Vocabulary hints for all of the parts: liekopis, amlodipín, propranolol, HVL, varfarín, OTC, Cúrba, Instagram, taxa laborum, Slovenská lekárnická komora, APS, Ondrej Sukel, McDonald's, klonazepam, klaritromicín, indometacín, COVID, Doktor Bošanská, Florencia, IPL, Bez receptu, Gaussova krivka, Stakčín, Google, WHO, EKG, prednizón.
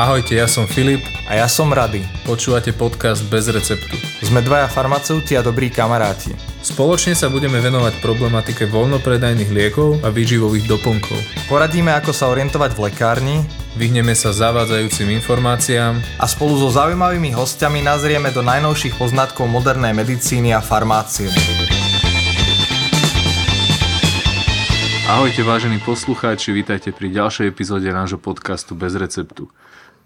Ahojte, ja som Filip. A ja som Rady. Počúvate podcast Bez receptu. Sme dvaja farmaceuti a dobrí kamaráti. Spoločne sa budeme venovať problematike voľnopredajných liekov a výživových doplnkov. Poradíme, ako sa orientovať v lekárni, vyhneme sa zavádzajúcim informáciám a spolu so zaujímavými hostiami nazrieme do najnovších poznatkov modernej medicíny a farmácie. Ahojte vážení poslucháči, vítajte pri ďalšej epizóde nášho podcastu Bez receptu.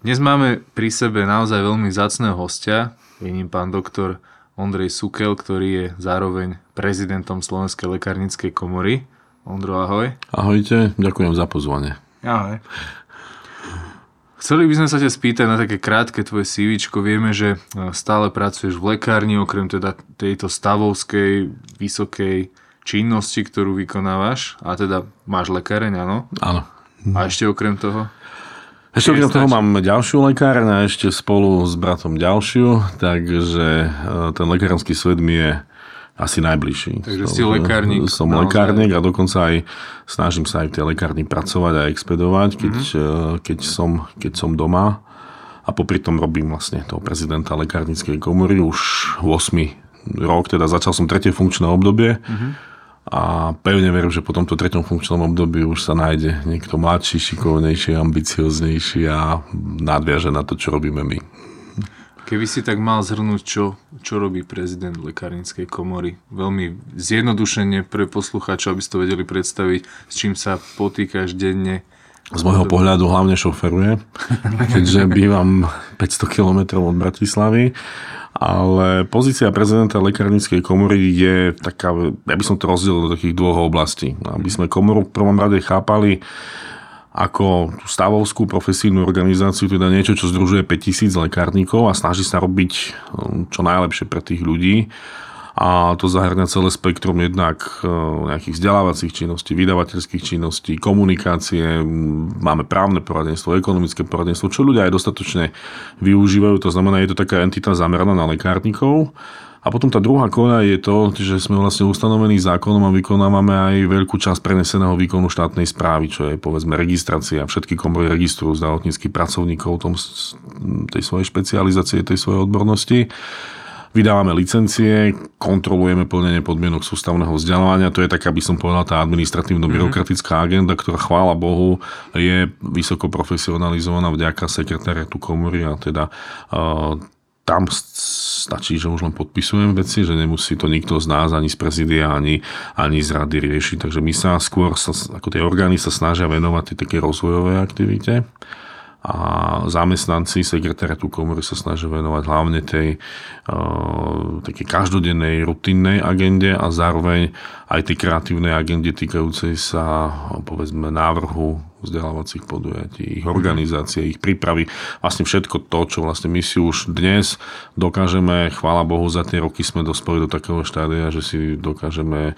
Dnes máme pri sebe naozaj veľmi vzácneho hostia, je ním pán doktor Ondrej Sukel, ktorý je zároveň prezidentom Slovenskej lekárnickej komory. Ondro, ahoj. Ahojte, ďakujem za pozvanie. Ahoj. Chceli by sme sa ťa spýtať na také krátke tvoje CVčko. Vieme, že stále pracuješ v lekárni, okrem teda tejto stavovskej, vysokej činnosti, ktorú vykonávaš, a teda máš lekáreň, áno? Áno. A ešte okrem toho? Ešte okrem toho mám ďalšiu lekáreň a ešte spolu s bratom ďalšiu, takže ten lekárenský svet mi je asi najbližší. Takže si lekárnik. Som naozaj lekárnik a dokonca aj snažím sa aj v tej lekárni pracovať a expedovať, keď som doma, a popri tom robím vlastne toho prezidenta lekárnickej komory už 8 rok, teda začal som tretie funkčné obdobie. A pevne verím, že po tomto treťom funkčnom období už sa nájde niekto mladší, šikovnejší, ambicioznejší a nadviaže na to, čo robíme my. Keby si tak mal zhrnúť, čo robí prezident lekárnickej komory, veľmi zjednodušene pre poslucháčov, aby ste to vedeli predstaviť, s čím sa potýkaš denne. Z môjho pohľadu hlavne šoferuje, keďže bývam 500 km od Bratislavy. Ale pozícia prezidenta lekárnickej komory je taká, ja by som to rozdelil do takých dvoch oblastí. Aby sme komoru v prvom rade chápali ako tú stavovskú profesijnú organizáciu, teda niečo, čo združuje 5000 lekárnikov a snaží sa robiť čo najlepšie pre tých ľudí. A to zahŕňa celé spektrum jednak nejakých vzdelávacích činností, vydavateľských činností, komunikácie, máme právne poradenstvo, ekonomické poradenstvo, čo ľudia aj dostatočne využívajú. To znamená, je to taká entita zameraná na lekárnikov. A potom tá druhá koľaj je to, že sme vlastne ustanovení zákonom a vykonávame aj veľkú časť preneseného výkonu štátnej správy, čo je povedzme registrácia. Všetky komory registrujú zdravotníckych pracovníkov tej svojej špecializácie, tej svojej odbornosti. Vydávame licencie, kontrolujeme plnenie podmienok sústavného vzdelávania. To je taká, by som povedal, tá administratívno-byrokratická agenda, ktorá, chvála Bohu, je vysoko profesionalizovaná vďaka sekretariatu komory, a teda tam stačí, že už len podpisujem veci, že nemusí to nikto z nás, ani z prezidia, ani z rady riešiť. Takže my sa skôr, ako tie orgány, sa snažia venovať také rozvojové aktivite. A zamestnanci sekretariatu komory sa snažia venovať hlavne tej takej každodennej, rutinnej agende a zároveň aj tej kreatívnej agende týkajúcej sa, povedzme, návrhu vzdelávacích podujatí, ich organizácie, ich prípravy. Vlastne všetko to, čo vlastne my si už dnes dokážeme, chvála Bohu, za tie roky sme dospeli do takého štádia, že si dokážeme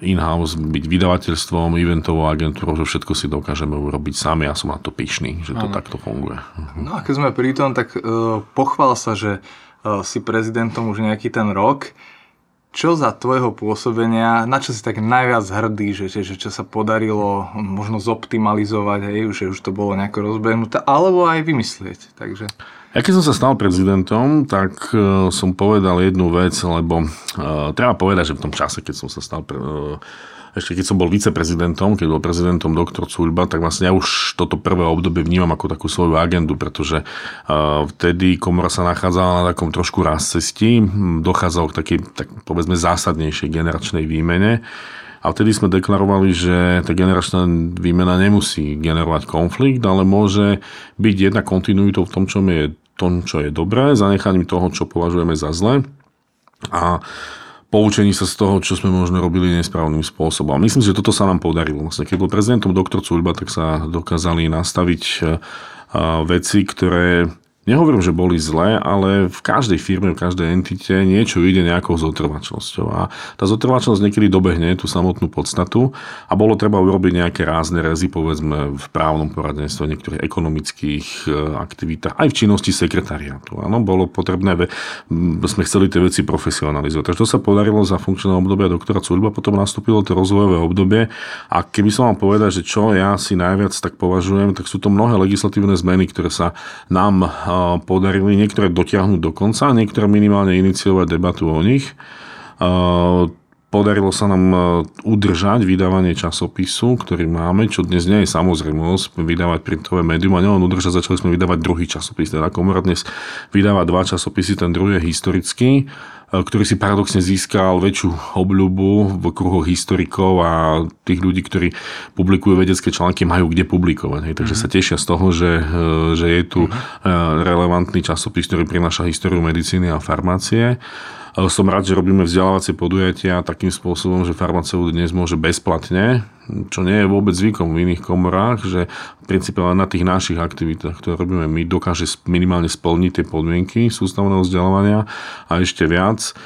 in-house byť vydavateľstvom, eventovou agentúrou, že všetko si dokážeme urobiť sami. Ja som na to pyšný, že to takto funguje. No a keď sme pri tom, tak pochvál sa, že si prezidentom už nejaký ten rok. Čo za tvojho pôsobenia, na čo si tak najviac hrdý, že čo sa podarilo možno zoptimalizovať, hej, že už to bolo nejako rozbehnuté, alebo aj vymyslieť, takže... Ja keď som sa stal prezidentom, tak som povedal jednu vec, lebo treba povedať, že v tom čase, keď som sa stal ešte keď som bol viceprezidentom, keď bol prezidentom doktor Cúrba, tak vlastne ja už toto prvé obdobie vnímam ako takú svoju agendu, pretože vtedy komora sa nachádzala na takom trošku rázcestí, dochádzalo k takej, tak povedzme, zásadnejšej generačnej výmene. A vtedy sme deklarovali, že tá generačná výmena nemusí generovať konflikt, ale môže byť jedna kontinuitou v tom, čo je dobré, zanechaním toho, čo považujeme za zlé, a poučení sa z toho, čo sme možno robili nesprávnym spôsobom. Myslím, že toto sa nám podarilo. Vlastne, keď bol prezidentom doktor Cúrba, tak sa dokázali nastaviť veci, ktoré Nehovorím, že boli zlé, ale v každej firme, v každej entite niečo ide nejakou zotrvačnosťou. A tá zotrvačnosť niekedy dobehne tú samotnú podstatu a bolo treba urobiť nejaké rázne rezy, povedzme, v právnom poradenstve, niektorých ekonomických aktivitách, aj v činnosti sekretariátu. Áno, bolo potrebné, sme chceli tie veci profesionalizovať. Takže to sa podarilo za funkčné obdobie doktora Cúrba, potom nastúpilo to rozvojové obdobie a keby som vám povedal, že čo ja si najviac tak považujem, tak sú to mnohé legislatívne zmeny, ktoré sa nám podarili niektoré dotiahnuť do konca, niektoré minimálne iniciovať debatu o nich. Podarilo sa nám udržať vydávanie časopisu, ktorý máme, čo dnes nie je samozrejmosť, vydávať printové médium a nielen udržať, začali sme vydávať druhý časopis. Teda komora dnes vydáva 2 časopisy, ten druhý je historický, ktorý si paradoxne získal väčšiu obľubu v kruhoch historikov a tých ľudí, ktorí publikujú vedecké články, majú kde publikovať. Hej. Takže sa tešia z toho, že je tu relevantný časopis, ktorý prináša históriu medicíny a farmácie. Som rád, že robíme vzdelávacie podujatia takým spôsobom, že farmaceut dnes môže bezplatne, čo nie je vôbec zvykom v iných komorách, že v princípe na tých našich aktivitách, ktoré robíme my, dokáže minimálne splniť tie podmienky sústavného vzdelávania a ešte viac.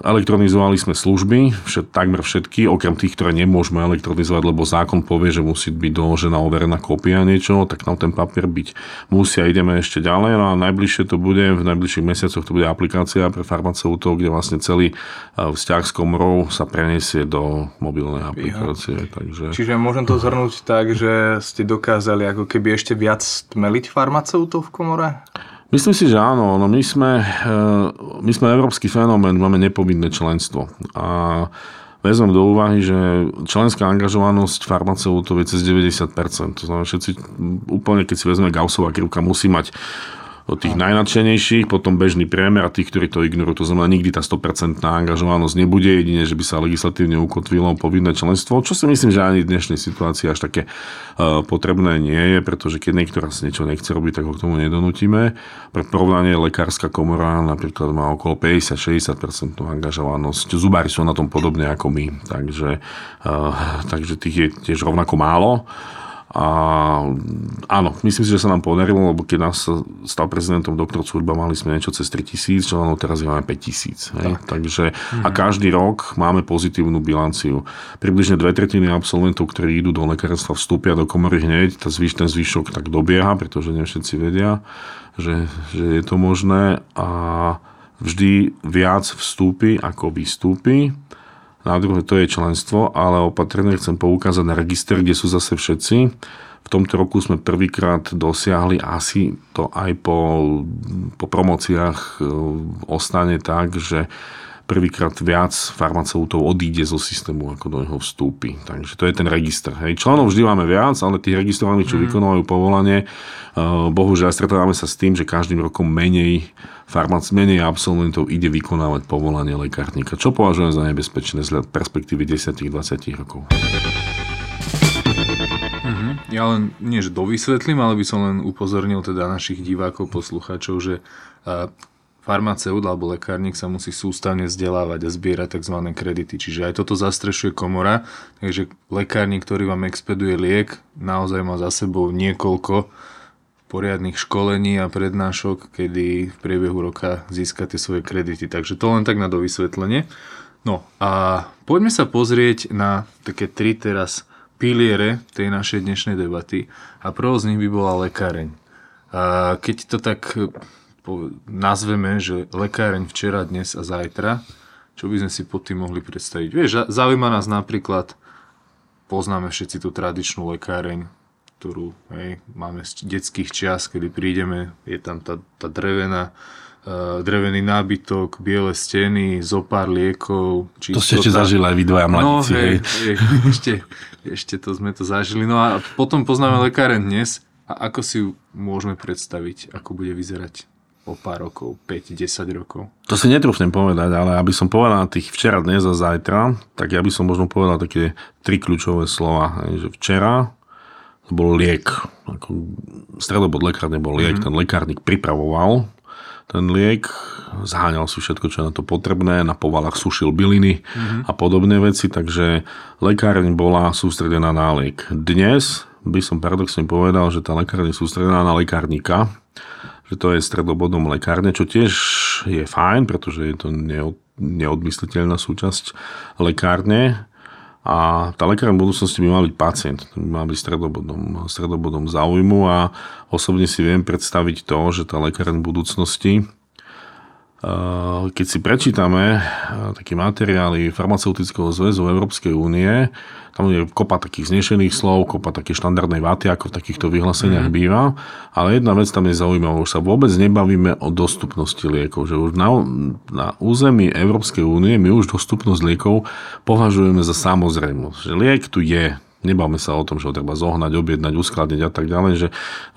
Elektronizovali sme služby, takmer všetky, okrem tých, ktoré nemôžeme elektronizovať, lebo zákon povie, že musí byť doložená overená kopia niečoho, tak nám ten papier byť musí a ideme ešte ďalej. No a najbližšie to bude, v najbližších mesiacoch to bude aplikácia pre farmaceutov, kde vlastne celý vzťah s komorou sa preniesie do mobilnej aplikácie. Takže... Čiže môžem to zhrnúť tak, že ste dokázali ako keby ešte viac stmeliť farmaceutov v komore? Myslím si, že áno. No my sme európsky fenomén, máme nepovinné členstvo. A vezmem do úvahy, že členská angažovanosť farmaceutov je cez 90%. To znamená, všetci úplne, keď si vezme Gaussova krivka, musí mať tých najnadšenejších, potom bežný priemer a tých, ktorí to ignorujú. To znamená, nikdy tá 100% angažovanosť nebude, jedine, že by sa legislatívne ukotvilo povinné členstvo, čo si myslím, že ani v dnešnej situácii až také potrebné nie je, pretože keď niektorá si niečo nechce robiť, tak ho k tomu nedonutíme. Pre porovnanie lekárska komora napríklad má okolo 50-60% angažovanosť. Zubári sú na tom podobne ako my, takže tých je tiež rovnako málo. A áno, myslím si, že sa nám podarilo, lebo keď nás stal prezidentom doktor Cúrba, mali sme niečo cez 3 000 členov, teraz máme 5 000. Takže a každý rok máme pozitívnu bilanciu. Približne 2/3 absolventov, ktorí idú do lekárstva, vstúpia do komory hneď, ten zvyšok tak dobieha, pretože nie všetci vedia, že je to možné a vždy viac vstúpi, ako vystúpi. Na druhé to je členstvo, ale opatrne chcem poukázať na register, kde sú zase všetci. V tomto roku sme prvýkrát dosiahli, asi to aj po promóciách ostane tak, že prvýkrát viac farmaceutov odíde zo systému, ako do neho vstúpi. Takže to je ten register. Hej. Členov vždy máme viac, ale tých registrovaných, čo vykonávajú povolanie, bohužiaľ stretávame sa s tým, že každým rokom menej absolventov ide vykonávať povolanie lekárnika, čo považujem za nebezpečné z perspektívy 10-20 rokov. Ja len, nie že dovysvetlím, ale by som len upozornil teda našich divákov, poslucháčov, že farmaceut alebo lekárnik sa musí sústavne vzdelávať a zbierať tzv. Kredity. Čiže aj toto zastrešuje komora. Takže lekárnik, ktorý vám expeduje liek, naozaj má za sebou niekoľko poriadnych školení a prednášok, kedy v priebehu roka získa tie svoje kredity. Takže to len tak na dovysvetlenie. No a poďme sa pozrieť na také 3 teraz piliere tej našej dnešnej debaty. A prvou z nich by bola lekáreň. A keď to tak... nazveme, že lekáreň včera, dnes a zajtra, čo by sme si pod tým mohli predstaviť. Vieš, zaujíma nás napríklad, poznáme všetci tú tradičnú lekáreň, ktorú máme z detských čias, kedy prídeme, je tam tá drevený nábytok, biele steny, zopár liekov. To ste ešte zažili aj vy dvaja mladíci. No, ešte to sme to zažili. No a potom poznáme lekáreň dnes. A ako si ju môžeme predstaviť, ako bude vyzerať o pár rokov, 5-10 rokov? To si netrúfnem povedať, ale aby som povedal na tých včera, dnes a zajtra, tak ja by som možno povedal také 3 kľúčové slova. Že včera to bol liek. Stredobod lekárne bol liek. Ten lekárnik pripravoval ten liek, zháňal si všetko, čo je na to potrebné, na povalách sušil byliny a podobné veci, takže lekárň bola sústredená na liek. Dnes by som paradoxne povedal, že tá lekárň je sústredená na lekárnika že to je stredobodom lekárne, čo tiež je fajn, pretože je to neodmysliteľná súčasť lekárne. A tá lekárne budúcnosti by mal byť pacient, by mal byť stredobodom záujmu a osobne si viem predstaviť to, že tá lekárne budúcnosti, keď si prečítame také materiály Farmaceutického zväzu Európskej únie, tam je kopa takých znešených slov, kopa také štandardnej váty, ako v takýchto vyhláseniach býva, ale jedna vec tam je zaujímavá, už sa vôbec nebavíme o dostupnosti liekov, že už na území Európskej únie my už dostupnosť liekov považujeme za samozrejmosť, že liek tu je. Nebáme sa o tom, že ho treba zohnať, objednať, uskladniť a tak ďalej, že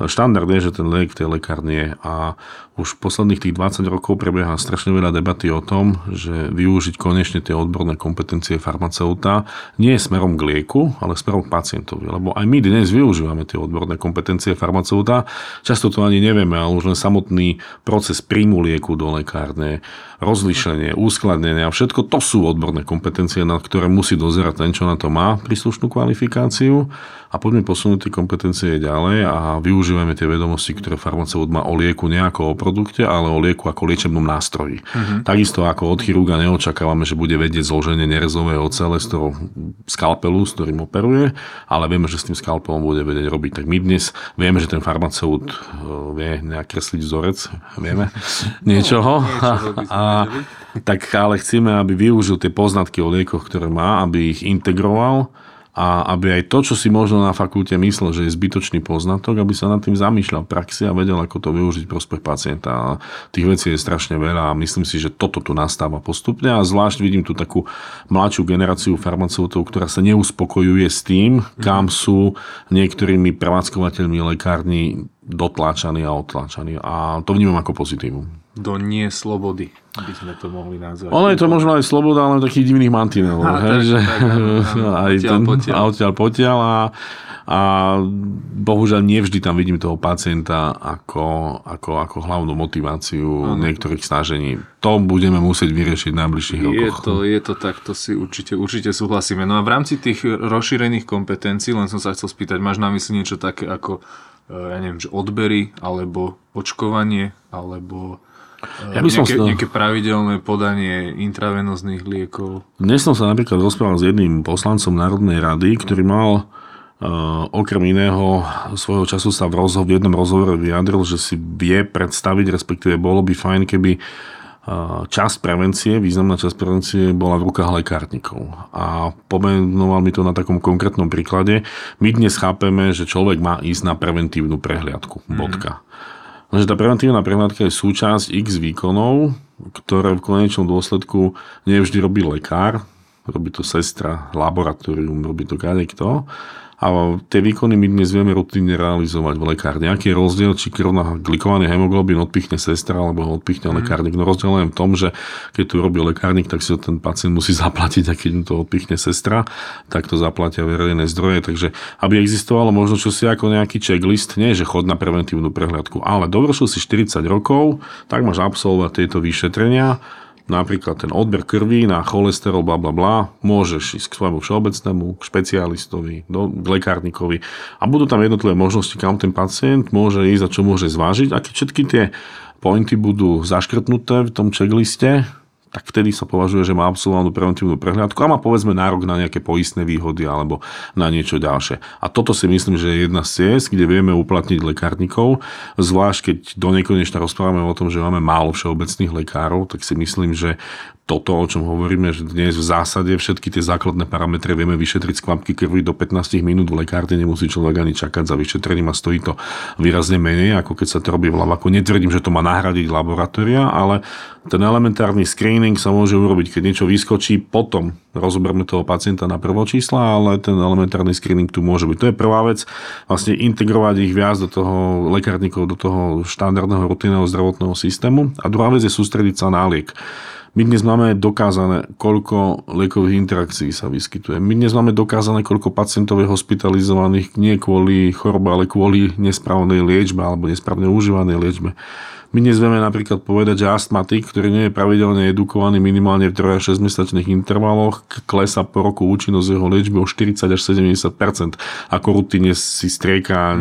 štandard je, že ten liek v tej lekárni je. A už posledných tých 20 rokov prebieha strašne veľa debaty o tom, že využiť konečne tie odborné kompetencie farmaceuta nie je smerom k lieku, ale smerom k pacientovi. Lebo aj my dnes využívame tie odborné kompetencie farmaceuta. Často to ani nevieme, ale už len samotný proces príjmu lieku do lekárne, rozlíšenie, uskladnenie a všetko to sú odborné kompetencie, na ktoré musí dozerať ten, čo na to má príslušnú kvalifikáciu. A poďme posunúť tie kompetencie ďalej a využívame tie vedomosti, ktoré farmaceut má o lieku, nie ako o produkte, ale o lieku ako liečebnom nástroji. Takisto ako od chirurga neočakávame, že bude vedieť zloženie nerezovej ocele skalpelu, s ktorým operuje, ale vieme, že s tým skalpelom bude vedieť robiť. Tak my dnes vieme, že ten farmaceut vie nakresliť vzorec, vieme, niečoho. Tak ale chceme, aby využil tie poznatky o liekoch, ktoré má, aby ich integroval, a aby aj to, čo si možno na fakulte myslel, že je zbytočný poznatok, aby sa nad tým zamýšľal v praxi a vedel, ako to využiť v prospech pacienta. A tých vecí je strašne veľa a myslím si, že toto tu nastáva postupne a zvlášť vidím tu takú mladšiu generáciu farmaceutov, ktorá sa neuspokojuje s tým, kam sú niektorými prevádzkovateľmi lekárni dotláčaní a odtláčaní. A to vnímam ako pozitívum. Do nie slobody, by sme to mohli nazvať. Ono je to možno aj sloboda, ale takých divných mantinelov. Odtiaľ potiaľ. A bohužiaľ nevždy tam vidím toho pacienta ako hlavnú motiváciu niektorých snažení. To budeme musieť vyriešiť v najbližších rokoch. Je to tak, to si určite súhlasíme. No a v rámci tých rozšírených kompetencií, len som sa chcel spýtať, máš na mysli niečo také ako, ja neviem, že odbery, alebo očkovanie, alebo... Nejaké pravidelné podanie intravenóznych liekov. Dnes som sa napríklad rozprával s jedným poslancom Národnej rady, ktorý mal okrem iného svojho času sa v jednom rozhovore vyjadril, že si vie predstaviť, respektíve bolo by fajn, keby významná časť prevencie bola v rukách lekárnikov. A pomenoval mi to na takom konkrétnom príklade. My dnes chápeme, že človek má ísť na preventívnu prehliadku. Bodka. Takže tá preventívna prehliadka je súčasť x výkonov, ktoré v konečnom dôsledku nevždy robí lekár, robí to sestra, laboratórium, robí to kadekto. A tie výkony my dnes vieme rutinne realizovať v lekárni. Aký je rozdiel, či krv na glikovaný hemoglobín odpichne sestra, alebo ho odpichne lekárnik? No rozdiel je v tom, že keď tu robí lekárnik, tak si ten pacient musí zaplatiť, a keď mu to odpichne sestra, tak to zaplatia verejné zdroje. Takže aby existovalo možno čosi ako nejaký checklist, nie že chod na preventívnu prehliadku, ale dovršil si 40 rokov, tak máš absolvovať tieto vyšetrenia. Napríklad ten odber krvi na cholesterol, blablabla, môžeš ísť k svojmu všeobecnému, k špecialistovi, k lekárnikovi a budú tam jednotlivé možnosti, kam ten pacient môže ísť a čo môže zvážiť. A keď všetky tie pointy budú zaškrtnuté v tom checkliste, tak vtedy sa považuje, že má absolvovanú preventívnu prehliadku a má povedzme nárok na nejaké poistné výhody alebo na niečo ďalšie. A toto si myslím, že je jedna z ciest, kde vieme uplatniť lekárnikov, zvlášť keď donekonečna rozprávame o tom, že máme málo všeobecných lekárov, tak si myslím, že toto, o čom hovoríme, že dnes v zásade všetky tie základné parametre vieme vyšetriť z kvapky krvi do 15 minút v lekárni, nemusí človek ani čakať za vyšetrením a stojí to výrazne menej, ako keď sa to robí v labaku. Netvrdím, že to má nahradiť laboratória, ale ten elementárny screening sa môže urobiť, keď niečo vyskočí, potom rozoberme toho pacienta na prvočísla, ale ten elementárny screening tu môže byť. To je prvá vec, vlastne integrovať ich viac do toho lekárnikov, do toho štandardného rutinného zdravotného systému. A druhá vec je sústrediť sa na liek. My dnes máme dokázané, koľko liekových interakcií sa vyskytuje. My dnes máme dokázané, koľko pacientov je hospitalizovaných nie kvôli chorobe, ale kvôli nesprávnej liečbe alebo nesprávne užívanej liečbe. My nezvieme napríklad povedať, že astmatik, ktorý nie je pravidelne edukovaný minimálne v 3 až 6 mesačných intervaloch, klesá po roku účinnosť jeho liečby o 40 až 70%. Ako rutine si strieka,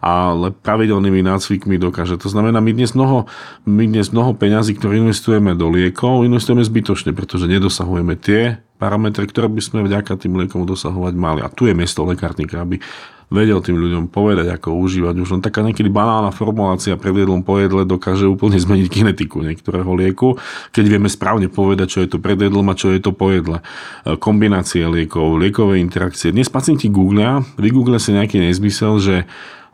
ale pravidelnými nácvikmi dokáže. To znamená, my dnes mnoho peňazí, ktoré investujeme do liekov, investujeme zbytočne, pretože nedosahujeme tie parametre, ktoré by sme vďaka tým liekom dosahovať mali. A tu je miesto lekárnika, aby vedel tým ľuďom povedať, ako užívať. Už len taká niekedy banálna formulácia pred jedlom po jedle dokáže úplne zmeniť kinetiku niektorého lieku, keď vieme správne povedať, čo je to pred jedlom a čo je to po jedle. Kombinácie liekov, liekové interakcie. Dnes pacienti vygooglia si nejaký nezmysel, že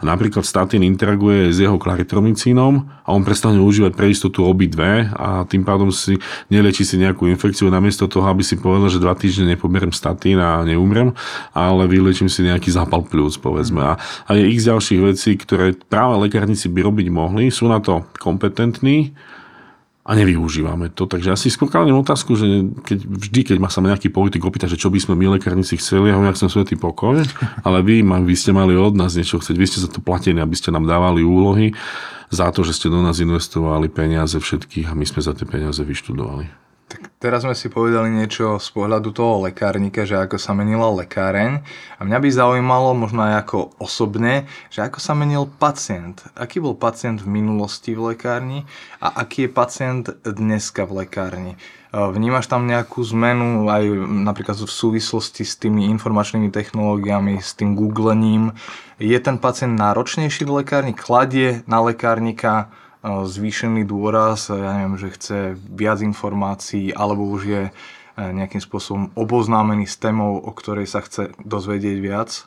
napríklad statín interaguje s jeho klaritromicínom a on prestane užívať pre istotu obidve a tým pádom si nelieči si nejakú infekciu namiesto toho, aby si povedal, že 2 týždne nepoberiem statín a neumrem, ale vyliečím si nejaký zápal pľúc, povedzme. A je x ďalších vecí, ktoré práve lekárnici by robiť mohli, sú na to kompetentní a nevyužívame to. Takže asi skôr kladiem otázku, že vždy, keď ma sa nejaký politik opýta, že čo by sme my lekárnici chceli, ja hovorím, ja chcem svätý pokoj, ale vy ste mali od nás niečo chcieť, vy ste za to platení, aby ste nám dávali úlohy, za to, že ste do nás investovali peniaze všetkých a my sme za tie peniaze vyštudovali. Tak teraz sme si povedali niečo z pohľadu toho lekárnika, že ako sa menila lekáreň a mňa by zaujímalo možno aj ako osobne, že ako sa menil pacient. Aký bol pacient v minulosti v lekárni a aký je pacient dneska v lekárni? Vnímaš tam nejakú zmenu aj napríklad v súvislosti s tými informačnými technológiami, s tým googlením? Je ten pacient náročnejší v lekárni? Kladie na lekárnika zvýšený dôraz, ja neviem, že chce viac informácií alebo už je nejakým spôsobom oboznámený s témou, o ktorej sa chce dozvedieť viac?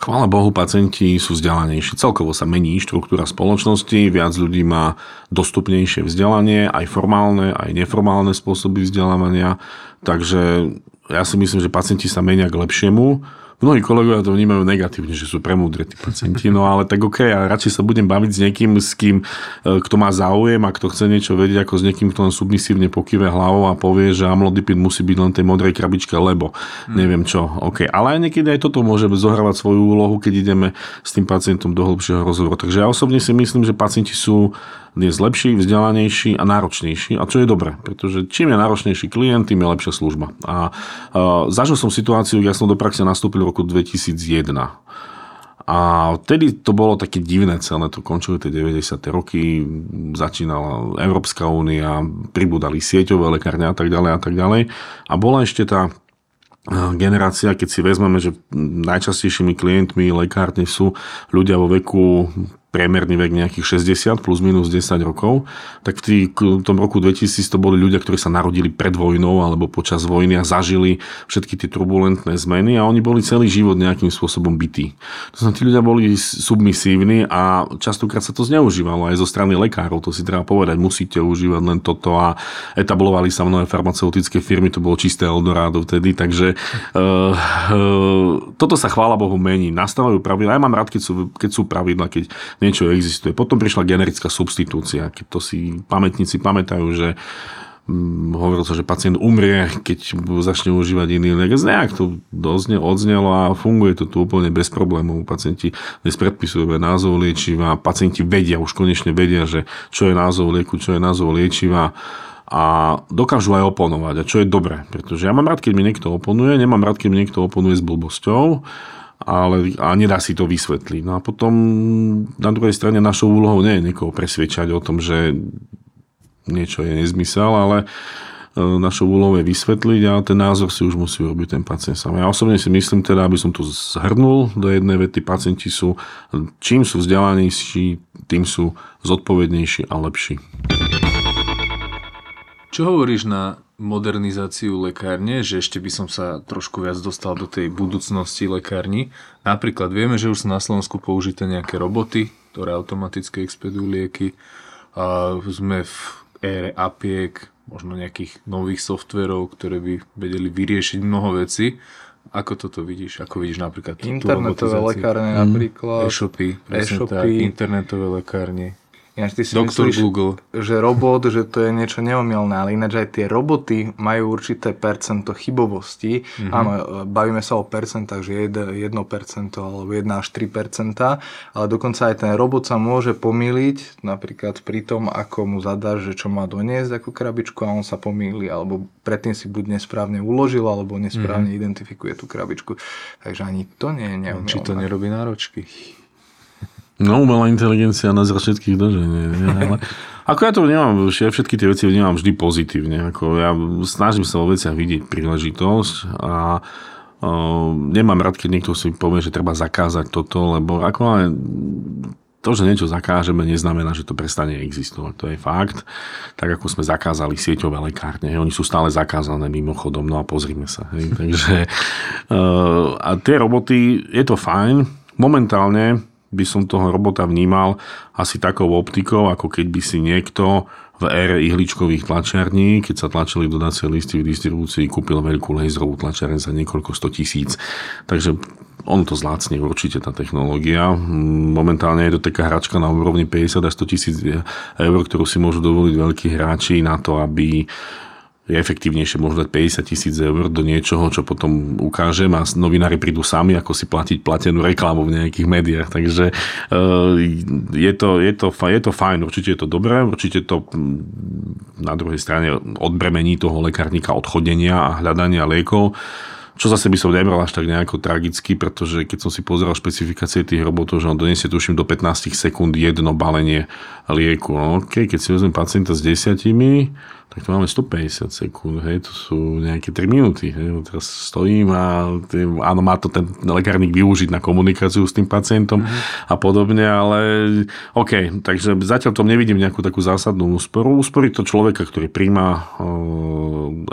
Chvála Bohu, pacienti sú vzdelanejší. Celkovo sa mení štruktúra spoločnosti, viac ľudí má dostupnejšie vzdelanie, aj formálne, aj neformálne spôsoby vzdelávania. Takže ja si myslím, že pacienti sa menia k lepšiemu. Mnohí kolegovia to vnímajú negatívne, že sú premúdre tí pacienti, no ale tak okej, ja radšej sa budem baviť s niekým, s kým, kto má záujem a kto chce niečo vedieť, ako s niekým, kto len submisívne pokýve hlavou a povie, že amlodipín musí byť len tej modrej krabičke, lebo neviem čo. Okej, ale aj niekedy aj toto môže zohrávať svoju úlohu, keď ideme s tým pacientom do hĺbšieho rozhovoru. Takže ja osobne si myslím, že pacienti sú dnes lepší, vzdelanejší a náročnejší, a čo je dobré, pretože čím je náročnejší klient, tým je lepšia služba. A zažil som situáciu, ja som do praxe nastúpil v roku 2001. A vtedy to bolo také divné celé, to končili tie 90. roky, začínala Európska únia, pribudali sieťové lekárne a tak ďalej. A bola ešte tá generácia, keď si vezmeme, že najčastejšími klientmi lekárne sú ľudia vo veku, priemerný vek nejakých 60 plus minus 10 rokov, tak v tom roku 2000 to boli ľudia, ktorí sa narodili pred vojnou alebo počas vojny a zažili všetky tie turbulentné zmeny a oni boli celý život nejakým spôsobom bití. To znamená, tí ľudia boli submisívni a častokrát sa to zneužívalo aj zo strany lekárov, to si treba povedať, musíte užívať len toto a etablovali sa mnohé farmaceutické firmy, to bolo čisté Eldorado vtedy, takže toto sa chvála Bohu mení, nastávajú pravidlá, ja mám rád, keď sú pravidlá, keď niečo existuje. Potom prišla generická substitúcia, keď to si pamätníci pamätajú, že hovoril sa, že pacient umrie, keď začne užívať iný liek. Nejak to odznelo a funguje to tu úplne bez problémov. Pacienti dnes predpisujeme názov liečiva, pacienti vedia, už konečne vedia, že čo je názov lieku, čo je názov liečiva a dokážu aj oponovať, a čo je dobré. Pretože ja mám rád, keď mi niekto oponuje, nemám rád, keď mi niekto oponuje s blbosťou, a nedá si to vysvetliť. No a potom na druhej strane našou úlohou nie je niekoho presvedčať o tom, že niečo je nezmysel, ale našou úlohou je vysvetliť a ten názor si už musí robiť ten pacient sám. Ja osobne si myslím teda, aby som to zhrnul do jednej vety, pacienti sú, čím sú vzdelanejší, tým sú zodpovednejší a lepší. Čo hovoríš na modernizáciu lekárne, že ešte by som sa trošku viac dostal do tej budúcnosti lekárni? Napríklad vieme, že už sú na Slovensku použité nejaké roboty, ktoré automaticky expedujú lieky. Sme v ére apiek, možno nejakých nových softverov, ktoré by vedeli vyriešiť mnoho vecí. Ako toto vidíš? Ako vidíš napríklad tú robotizáciu? Internetové lekárne napríklad. E-shopy, internetové lekárne. Ja, ty si Doktor myslíš, Google. Že robot, že to je niečo neomylné, ale ináč aj tie roboty majú určité percento chybovosti. Mm-hmm. Áno, bavíme sa o percentách, že 1% alebo 1-3%, ale dokonca aj ten robot sa môže pomýliť, napríklad pri tom, ako mu zadáš, že čo má doniesť ako krabičku a on sa pomýli, alebo predtým si buď nesprávne uložil, alebo nesprávne identifikuje tú krabičku. Takže ani to nie je neomylné. Či to nerobí náročky? No, umelá inteligencia nás za všetkých dože. Ako ja to vnímam, ja všetky tie veci vnímam vždy pozitívne. Ako ja snažím sa vo veciach vidieť príležitosť a nemám rád, keď niekto si povie, že treba zakázať toto, lebo ako aj to, že niečo zakážeme, neznamená, že to prestane existovať. To je fakt. Tak ako sme zakázali sieťové lekárne. Oni sú stále zakázané mimochodom. No a pozrime sa. Hej. Takže a tie roboty, je to fajn. Momentálne by som toho robota vnímal asi takou optikou, ako keď by si niekto v ére ihličkových tlačiarní, keď sa tlačili dodacie listy v distribúcii, kúpil veľkú laserovú tlačiareň za niekoľko 100 000. Takže on to zlácne určite, tá technológia. Momentálne je to taká hračka na úrovni 50 až 100 000 eur, ktorú si môžu dovoliť veľkí hráči na to, aby je efektívnejšie možno dať 50 000 eur do niečoho, čo potom ukážem a novinári prídu sami, ako si platiť platenú reklamu v nejakých médiách. Takže je to fajn, určite je to dobré, určite to na druhej strane odbremení toho lekárnika od chodenia a hľadania liekov, čo zase by som nebral až tak nejako tragicky, pretože keď som si pozeral špecifikácie tých robotov, že on donesie tuším do 15 sekúnd jedno balenie lieku. No okej, keď si vezmem pacienta s 10, tak to máme 150 sekúnd, hej, to sú nejaké 3 minúty. Hej. Teraz stojím a áno, má to ten lekárnik využiť na komunikáciu s tým pacientom a podobne, ale okej, takže zatiaľ v tom nevidím nejakú takú zásadnú úsporu. Úsporiť to človeka, ktorý príjma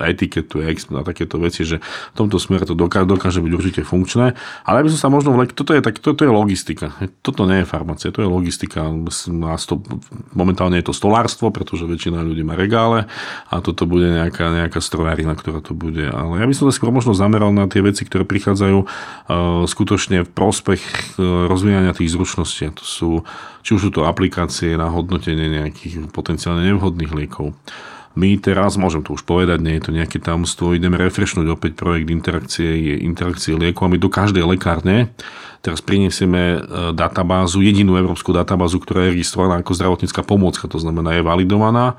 etiketu a takéto veci, že v tomto to dokáže byť určite funkčné, ale aby som sa možno toto je logistika. Toto nie je farmácia, to je logistika. Momentálne je to stolárstvo, pretože väčšina ľudí má regále a toto bude nejaká strojárina, ktorá to bude. Ale ja by som sa skôr možno zameral na tie veci, ktoré prichádzajú skutočne v prospech rozvíjania tých zručností. A to sú, či už sú to aplikácie na hodnotenie nejakých potenciálne nevhodných liekov. My teraz, môžem to už povedať, nie je to nejaké tajomstvo, ideme refreshnúť opäť projekt interakcie liekov a my do každej lekárne teraz prinesieme databázu, jedinú európsku databázu, ktorá je registrovaná ako zdravotnícka pomôcka, to znamená je validovaná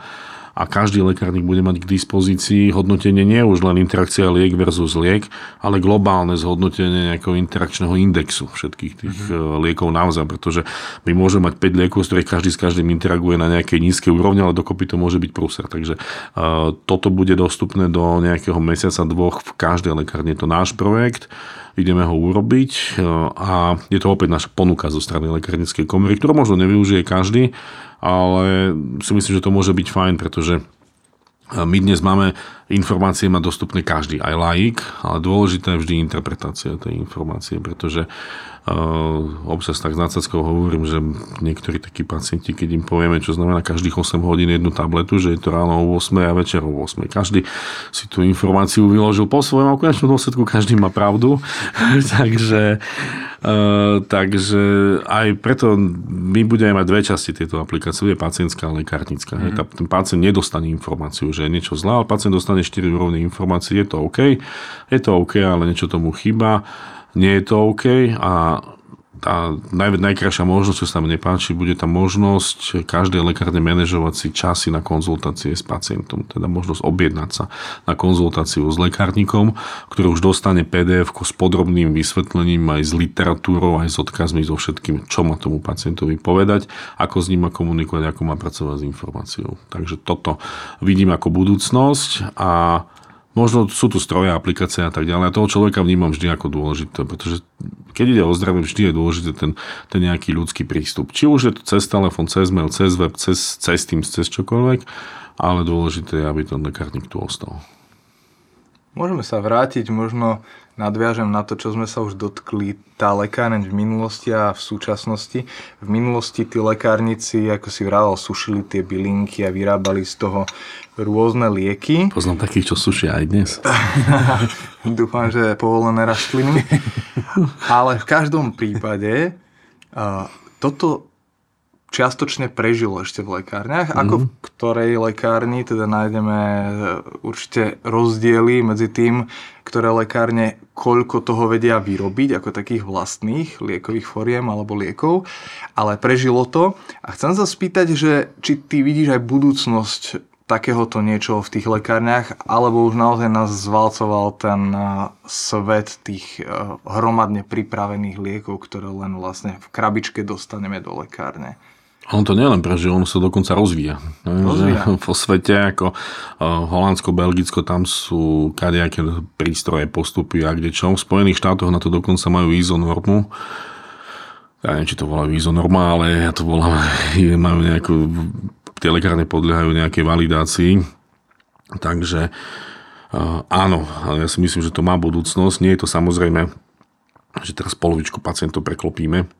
a každý lekárnik bude mať k dispozícii hodnotenie nie už len interakcia liek versus liek, ale globálne zhodnotenie nejakého interakčného indexu všetkých tých liekov naozaj, pretože my môžeme mať 5 liekov, z ktorých každý s každým interaguje na nejakej nízkej úrovni, ale dokopy to môže byť prúser. Takže toto bude dostupné do nejakého mesiaca, 2 v každej lekárni. Je to náš projekt, ideme ho urobiť a je to opäť naša ponuka zo strany lekárnickej komory, ktorú možno nevyužije každý, ale si myslím, že to môže byť fajn, pretože my dnes máme, informácie má dostupné každý, aj laik, ale dôležitá je vždy interpretácia tej informácie, pretože občas tak s nadsázkou hovorím, že niektorí takí pacienti, keď im povieme, čo znamená každých 8 hodín jednu tabletu, že je to ráno o 8 a večer o 8. Každý si tú informáciu vyložil po svojom a v konečnom dôsledku každý má pravdu. Takže aj preto my budeme mať dve časti tejto aplikácie, je pacientská a lekárnická. Ten pacient nedostane informáciu, že je niečo zlé, ale pacient dostane 4 úrovne informácií, je to OK, ale niečo tomu chýba, nie je to OK a tá najkrajšia možnosť, čo sa mne páči, bude tá možnosť každej lekárne manažovať si časy na konzultácie s pacientom, teda možnosť objednať sa na konzultáciu s lekárnikom, ktorý už dostane PDF-ko s podrobným vysvetlením aj s literatúrou, aj s odkazmi, so všetkým, čo má tomu pacientovi povedať, ako s ním má komunikovať, ako má pracovať s informáciou. Takže toto vidím ako budúcnosť a možno sú tu stroje, aplikácie a tak ďalej. A toho človeka vnímam vždy ako dôležité, pretože keď ide o zdravie, vždy je dôležité ten nejaký ľudský prístup. Či už je to cez telefón, cez mail, cez web, cez Teams, cez čokoľvek, ale dôležité je, aby ten lekárnik tu ostal. Môžeme sa vrátiť, možno nadviažem na to, čo sme sa už dotkli, tá lekárne v minulosti a v súčasnosti. V minulosti tí lekárnici, ako si vraval, sušili tie bylinky a vyrábali z toho rôzne lieky. Poznám takých, čo sušia aj dnes. Dúfam, že povolené rastliny. Ale v každom prípade toto čiastočne prežilo ešte v lekárniach. Ako v ktorej lekárni, teda nájdeme určite rozdiely medzi tým, ktoré lekárne koľko toho vedia vyrobiť, ako takých vlastných liekových foriem alebo liekov, ale prežilo to. A chcem sa spýtať, že či ty vidíš aj budúcnosť takéhoto niečoho v tých lekárniach, alebo už naozaj nás zvalcoval ten svet tých hromadne pripravených liekov, ktoré len vlastne v krabičke dostaneme do lekárne. On to nielen prežil, on sa dokonca rozvíja. Vo svete ako Holandsko, Belgicko, tam sú kadejaké prístroje, postupy a kdečo. V Spojených štátoch na to dokonca majú izonormu. Ja neviem, či to volajú izonorma, ale ja to volám, majú nejakú, tie lekárne podliehajú nejakej validácii. Takže áno, ale ja si myslím, že to má budúcnosť. Nie je to samozrejme, že teraz polovičku pacientov preklopíme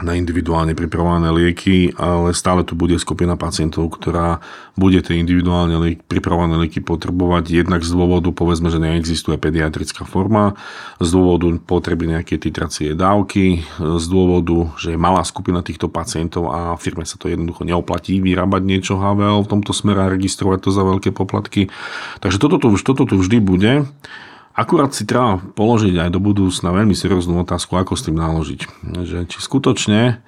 na individuálne pripravované lieky, ale stále tu bude skupina pacientov, ktorá bude tie individuálne pripravované lieky potrebovať jednak z dôvodu, povedzme, že neexistuje pediatrická forma, z dôvodu potreby nejakej titracie dávky, z dôvodu, že je malá skupina týchto pacientov a firme sa to jednoducho neoplatí vyrábať niečo HVL v tomto smere a registrovať to za veľké poplatky. Takže toto tu vždy bude. Akurát si treba položiť aj do budúcna veľmi serióznu otázku, ako s tým naložiť. Že, či skutočne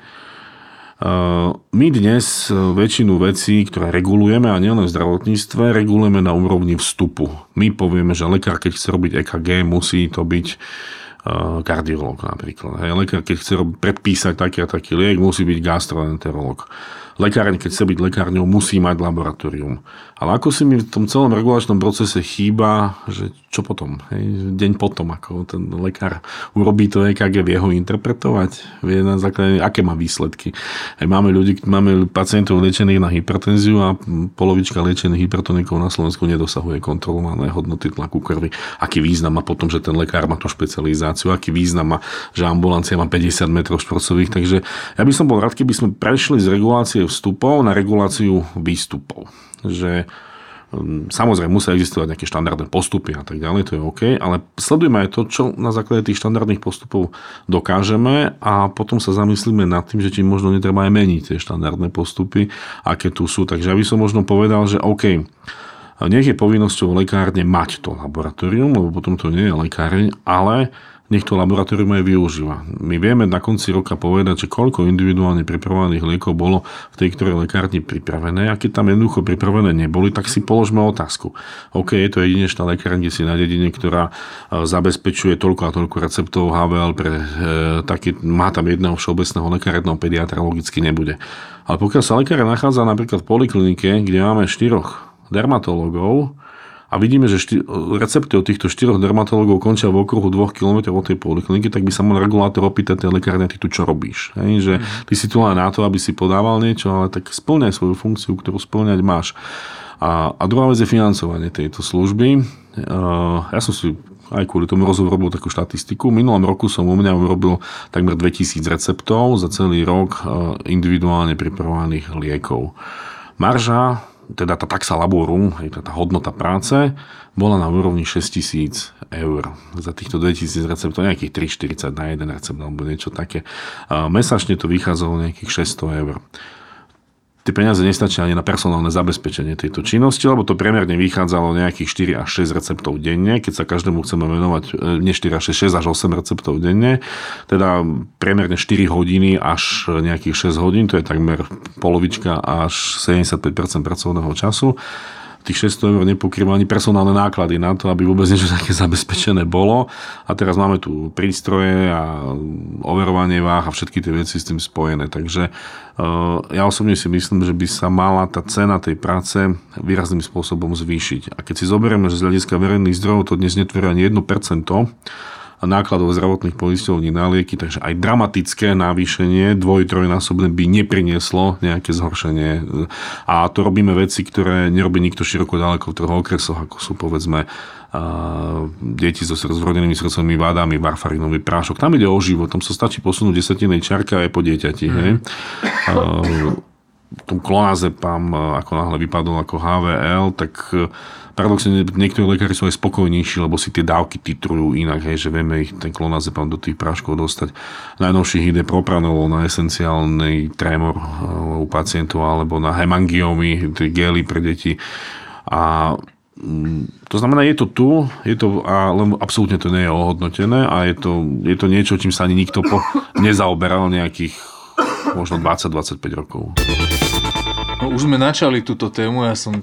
my dnes väčšinu vecí, ktoré regulujeme, a nielen v zdravotníctve, regulujeme na úrovni vstupu. My povieme, že lekár, keď chce robiť EKG, musí to byť kardiológ napríklad. Lekár, keď chce predpísať taký a taký liek, musí byť gastroenterológ. Lekárne, keď chce byť lekárňou, musí mať laboratórium. Ale ako si mi v tom celom regulačnom procese chýba, že čo potom? Hej, deň potom, ako ten lekár urobí to EKG, vie ho interpretovať, vie na základe, aké má výsledky. Hej, máme pacientov liečených na hypertenziu a polovička liečených hypertonikov na Slovensku nedosahuje kontrolované hodnoty tlaku krvi. Aký význam má potom, že ten lekár má tú špecializáciu? Aký význam má, že ambulancia má 50 metrov štvorcových. Takže ja by som bol rád, keby sme prešli z regulácie vstupov na reguláciu výstupov. Že samozrejme musia existovať nejaké štandardné postupy a tak ďalej, to je OK, ale sledujeme aj to, čo na základe tých štandardných postupov dokážeme a potom sa zamyslíme nad tým, že či možno netreba aj meniť tie štandardné postupy, aké tu sú. Takže ja by som možno povedal, že OK, nech je povinnosťou lekárne mať to laboratórium, lebo potom to nie je lekáreň, ale nech to laboratórium aj využíva. My vieme na konci roka povedať, že koľko individuálne pripravovaných liekov bolo v tej, ktorej lekárni pripravené, a keď tam jednoducho pripravené neboli, tak si položme otázku. OK, je to jedinečná lekárň, kde si na dedine, ktorá zabezpečuje toľko a toľko receptov HVL pre taký, má tam jedného všeobecného lekára, jedného pediatra, logicky nebude. Ale pokiaľ sa lekár nachádza napríklad v poliklinike, kde máme 4 dermatológov a vidíme, že recepty od týchto 4 dermatológov končia v okruhu 2 km od tej polikliniky, tak by sa mal regulátor opýtať tej lekárne, ty tu čo robíš? Hej, že ty si tu len na to, aby si podával niečo, ale tak spĺňaj svoju funkciu, ktorú spĺňať máš. A druhá vec je financovanie tejto služby. Ja som si aj kvôli tomu robil takú štatistiku. V minulom roku som u mňa urobil takmer 2000 receptov za celý rok individuálne pripravovaných liekov. Marža, teda tá taxa laborum, tá hodnota práce, bola na úrovni 6 000 eur za týchto 2000 receptov, nejakých 3,40 na jeden recept alebo niečo také. Mesačne to vychádzalo nejakých 600 eur. Tie peniaze nestačia ani na personálne zabezpečenie tejto činnosti, lebo to priemerne vychádzalo nejakých 4 až 6 receptov denne, keď sa každému chceme venovať, nie 4 až 6, 6 až 8 receptov denne, teda priemerne 4 hodiny až nejakých 6 hodín, to je takmer polovička až 75% pracovného času. Tých 600 eur nepokrýva ani personálne náklady na to, aby vôbec niečo také zabezpečené bolo. A teraz máme tu prístroje a overovanie váh a všetky tie veci s tým spojené. Takže ja osobne si myslím, že by sa mala tá cena tej práce výrazným spôsobom zvýšiť. A keď si zoberieme, že z hľadiska verejných zdrojov to dnes netvorí ani 1% nákladov zdravotných poisťovní na lieky, takže aj dramatické navýšenie, 2-3-násobné by neprinieslo nejaké zhoršenie. A to robíme veci, ktoré nerobí nikto široko ďaleko v trhu okresoch, ako sú povedzme deti so rozvrodenými srdcovými vádami, varfarinový prášok. Tam ide o život, tam sa stačí posunúť 10-tinej čiarka aj po dieťati. Hej? tom klonazepam, ako náhle vypadol ako HVL, tak paradoxne niektorí lekári sú aj spokojnejší, lebo si tie dávky titrujú inak, hej, že vieme ich ten klonazepam do tých práškov dostať. Najnovších ide propranolol na esenciálny trémor u pacientov alebo na hemangiomy, tie gély pre deti. A to znamená, je to tu, je to, ale absolútne to nie je ohodnotené a je to niečo, čím sa ani nikto nezaoberal nejakých možno 20-25 rokov. No, už sme načali túto tému, som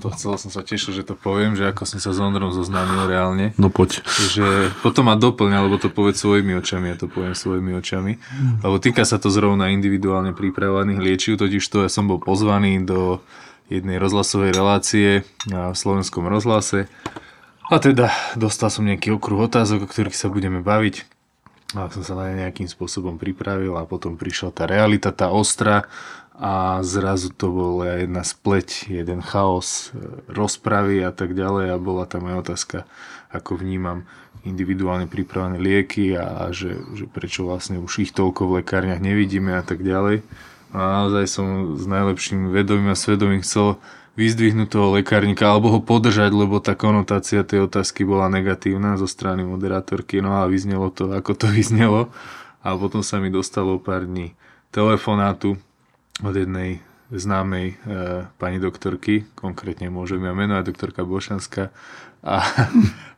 sa tešil, že to poviem, že ako som sa s Ondrom zoznámil reálne. No poď. Že potom ma doplňa, lebo to povedz svojimi očami, ja to poviem svojimi očami. Lebo týka sa to zrovna individuálne pripravovaných liečiv, totiž to ja som bol pozvaný do jednej rozhlasovej relácie na Slovenskom rozhlase. A teda dostal som nejaký okruh otázok, o ktorých sa budeme baviť. A som sa na ne nejakým spôsobom pripravil a potom prišla tá realita, tá ostrá. A zrazu to bola jedna spleť, jeden chaos, rozpravy a tak ďalej a bola tam aj otázka, ako vnímam individuálne pripravené lieky a že prečo vlastne už ich toľko v lekárniach nevidíme a tak ďalej. A naozaj som s najlepším vedomím a svedomím chcel vyzdvihnúť toho lekárnika alebo ho podržať, lebo tá konotácia tej otázky bola negatívna zo strany moderátorky, no a vyznelo to, ako to vyznelo. A potom sa mi dostalo pár dní telefonátu od jednej známej pani doktorky, konkrétne môžem ja meno, aj doktorka Bošanská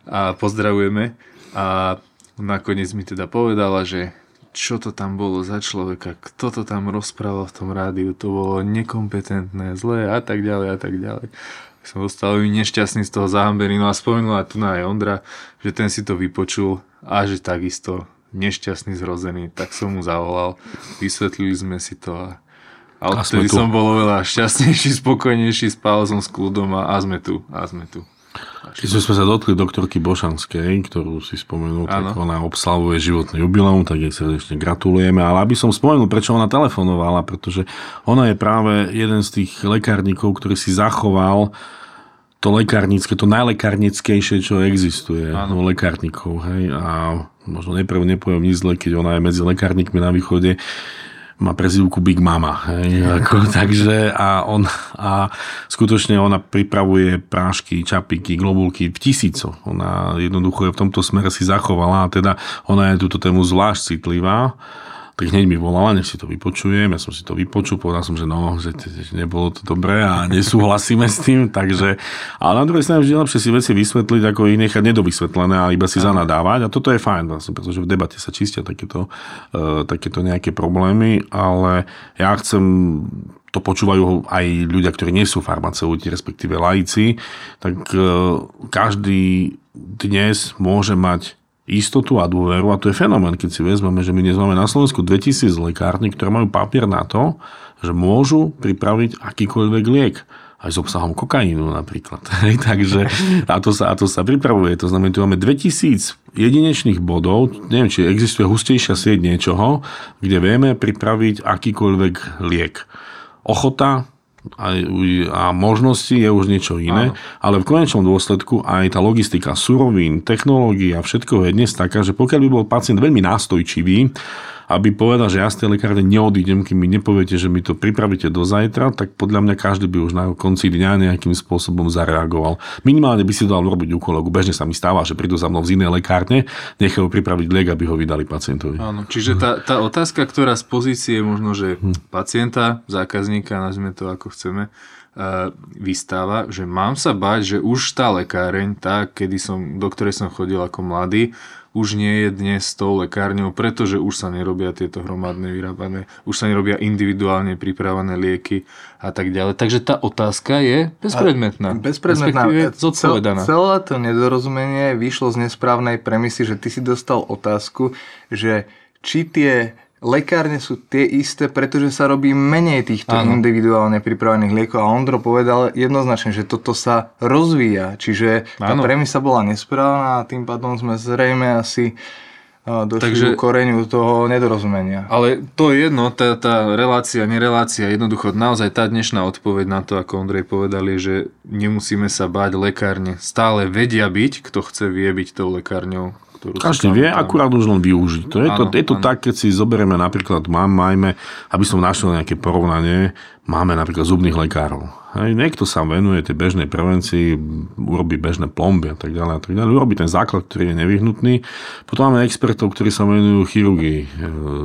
a pozdravujeme. A nakoniec mi teda povedala, že čo to tam bolo za človeka, kto to tam rozprával v tom rádiu, to bolo nekompetentné, zlé a tak ďalej a tak ďalej. Som ostal nešťastný z toho zahambený, no a spomenula tu na aj Ondra, že ten si to vypočul a že takisto nešťastný, zrozený, tak som mu zavolal, vysvetlili sme si to a vtedy som bol oveľa šťastnejší, spokojnejší, spával som s kľudom a sme tu. Keď sme sa dotkli doktorky Bošanskej, ktorú si spomenul, tak ona obslavuje životný jubileum, tak jej srdečne gratulujeme. Ale aby som spomenul, prečo ona telefonovala, pretože ona je práve jeden z tých lekárnikov, ktorý si zachoval to lekárnické, to najlekárnickejšie, čo existuje u lekárnikov. Hej? A možno nepoviem nič zle, keď ona je medzi lekárnikmi na východe, má prezývku Big Mama. Hej, ako, takže a skutočne ona pripravuje prášky, čapiky, globulky v tisícoch. Ona jednoducho v tomto smere si zachovala a teda ona je túto tému zvlášť citlivá. Tak hneď mi volala, nech si to vypočujem. Ja som si to vypočul, povedal som, že nebolo to dobré a nesúhlasíme s tým, takže... Ale na druhej strane vždy lepšie si veci vysvetliť, ako ich nechať nedovysvetlené a iba si zanadávať. A toto je fajn, vlastne, pretože v debate sa čistia takéto nejaké problémy, ale ja chcem... To počúvajú aj ľudia, ktorí nie sú farmaceuti, respektíve laici. Tak každý dnes môže mať istotu a dôveru, a to je fenomén, keď si vezmeme, že my dnes máme na Slovensku 2000 lekární, ktoré majú papier na to, že môžu pripraviť akýkoľvek liek, aj s obsahom kokainu napríklad. Takže a to sa pripravuje, to znamená, tu máme 2000 jedinečných bodov, neviem, či existuje hustejšia sieť niečoho, kde vieme pripraviť akýkoľvek liek. Ochota a možnosti je už niečo iné, ale v konečnom dôsledku aj tá logistika surovín, technológia a všetko je dnes taká, že pokiaľ by bol pacient veľmi nástojčivý, aby povedal, že ja z tej lekárne neodídem, kým mi nepoviete, že mi to pripravíte do zajtra, tak podľa mňa každý by už na konci dňa nejakým spôsobom zareagoval. Minimálne by si dal robiť u kolegu. Bežne sa mi stáva, že prídu za mnou z inej lekárne, nechajú pripraviť liek, aby ho vydali pacientovi. Áno, čiže tá otázka, ktorá z pozície možno, že pacienta, zákazníka, nazvime to ako chceme, vystáva, že mám sa báť, že už tá lekáreň, do ktorej som chodil ako mladý, už nie je dnes tou lekárňou, pretože už sa nerobia tieto hromadné vyrábané, už sa nerobia individuálne pripravené lieky a tak ďalej. Takže tá otázka je bezpredmetná. Bezpredmetná, zodpovedaná. Celé to nedorozumenie vyšlo z nesprávnej premisy, že ty si dostal otázku, že či tie lekárne sú tie isté, pretože sa robí menej týchto individuálne pripravených liekov a Ondro povedal jednoznačne, že toto sa rozvíja, čiže tá premisa bola nesprávna a tým pádom sme zrejme asi došli k koreňu toho nedorozumenia. Ale to je jedno, tá relácia, nerelácia, jednoducho naozaj tá dnešná odpoveď na to, ako Ondrej povedal, je, že nemusíme sa báť lekárne. Stále vedia byť, kto chce, vie byť tou lekárňou, ktorú... Každý vie, akurát už len využiť. To je, áno, to, je to tak, keď si zoberieme napríklad, majme, aby som našiel nejaké porovnanie, máme napríklad zubných lekárov. Hej, niekto sa venuje tej bežnej prevencii, urobí bežné plomby a tak ďalej, urobí ten základ, ktorý je nevyhnutný. Potom máme expertov, ktorí sa venujú chirurgii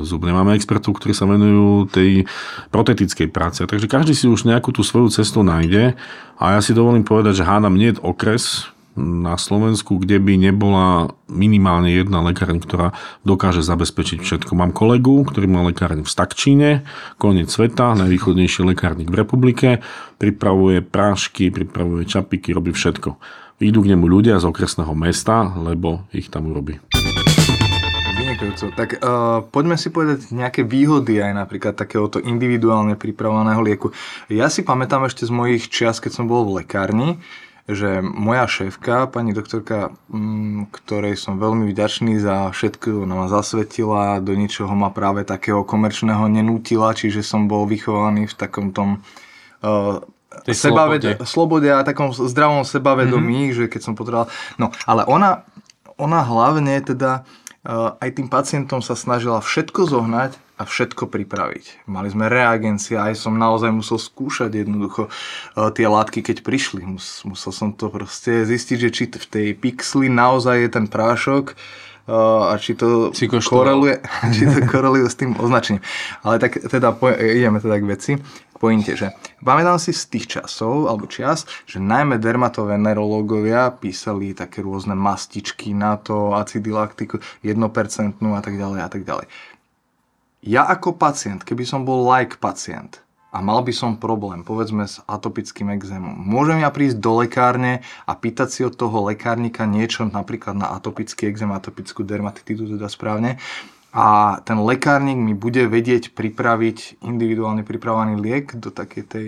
zubnej, máme expertov, ktorí sa venujú tej protetickej práce. Takže každý si už nejakú tú svoju cestu nájde a ja si dovolím povedať, že hádam, nie je okres na Slovensku, kde by nebola minimálne jedna lekárň, ktorá dokáže zabezpečiť všetko. Mám kolegu, ktorý má lekárň v Stakčíne, koniec sveta, najvýchodnejší lekárnik v republike, pripravuje prášky, pripravuje čapiky, robí všetko. Idú k nemu ľudia z okresného mesta, lebo ich tam urobí. Tak poďme si povedať nejaké výhody aj napríklad takéhoto individuálne pripravovaného lieku. Ja si pamätám ešte z mojich čias, keď som bol v lekárni, že moja šéfka, pani doktorka, ktorej som veľmi vďačný za všetko, ona ma zasvetila, do ničoho ma práve takého komerčného nenútila, čiže som bol vychovaný v takom tom slobode a takom zdravom sebavedomí, že keď som potreboval... No, ale ona hlavne teda aj tým pacientom sa snažila všetko zohnať a všetko pripraviť. Mali sme reagencie, aj som naozaj musel skúšať jednoducho tie látky, keď prišli. Musel som to proste zistiť, že či v tej pixli naozaj je ten prášok a či to koreluje s tým označením. Ale tak teda ideme teda k veci. Pointe, že pamätám si z tých časov, alebo čias, že najmä dermatovenerológovia písali také rôzne mastičky na to, acidylaktiku, 1% a tak ďalej a tak ďalej. Ja ako pacient, keby som bol like pacient a mal by som problém, povedzme s atopickým ekzémom, môžem ja prísť do lekárne a pýtať si od toho lekárnika niečo napríklad na atopický ekzém, atopickú dermatitidu, teda správne, a ten lekárnik mi bude vedieť pripraviť individuálne pripravený liek do takej tej...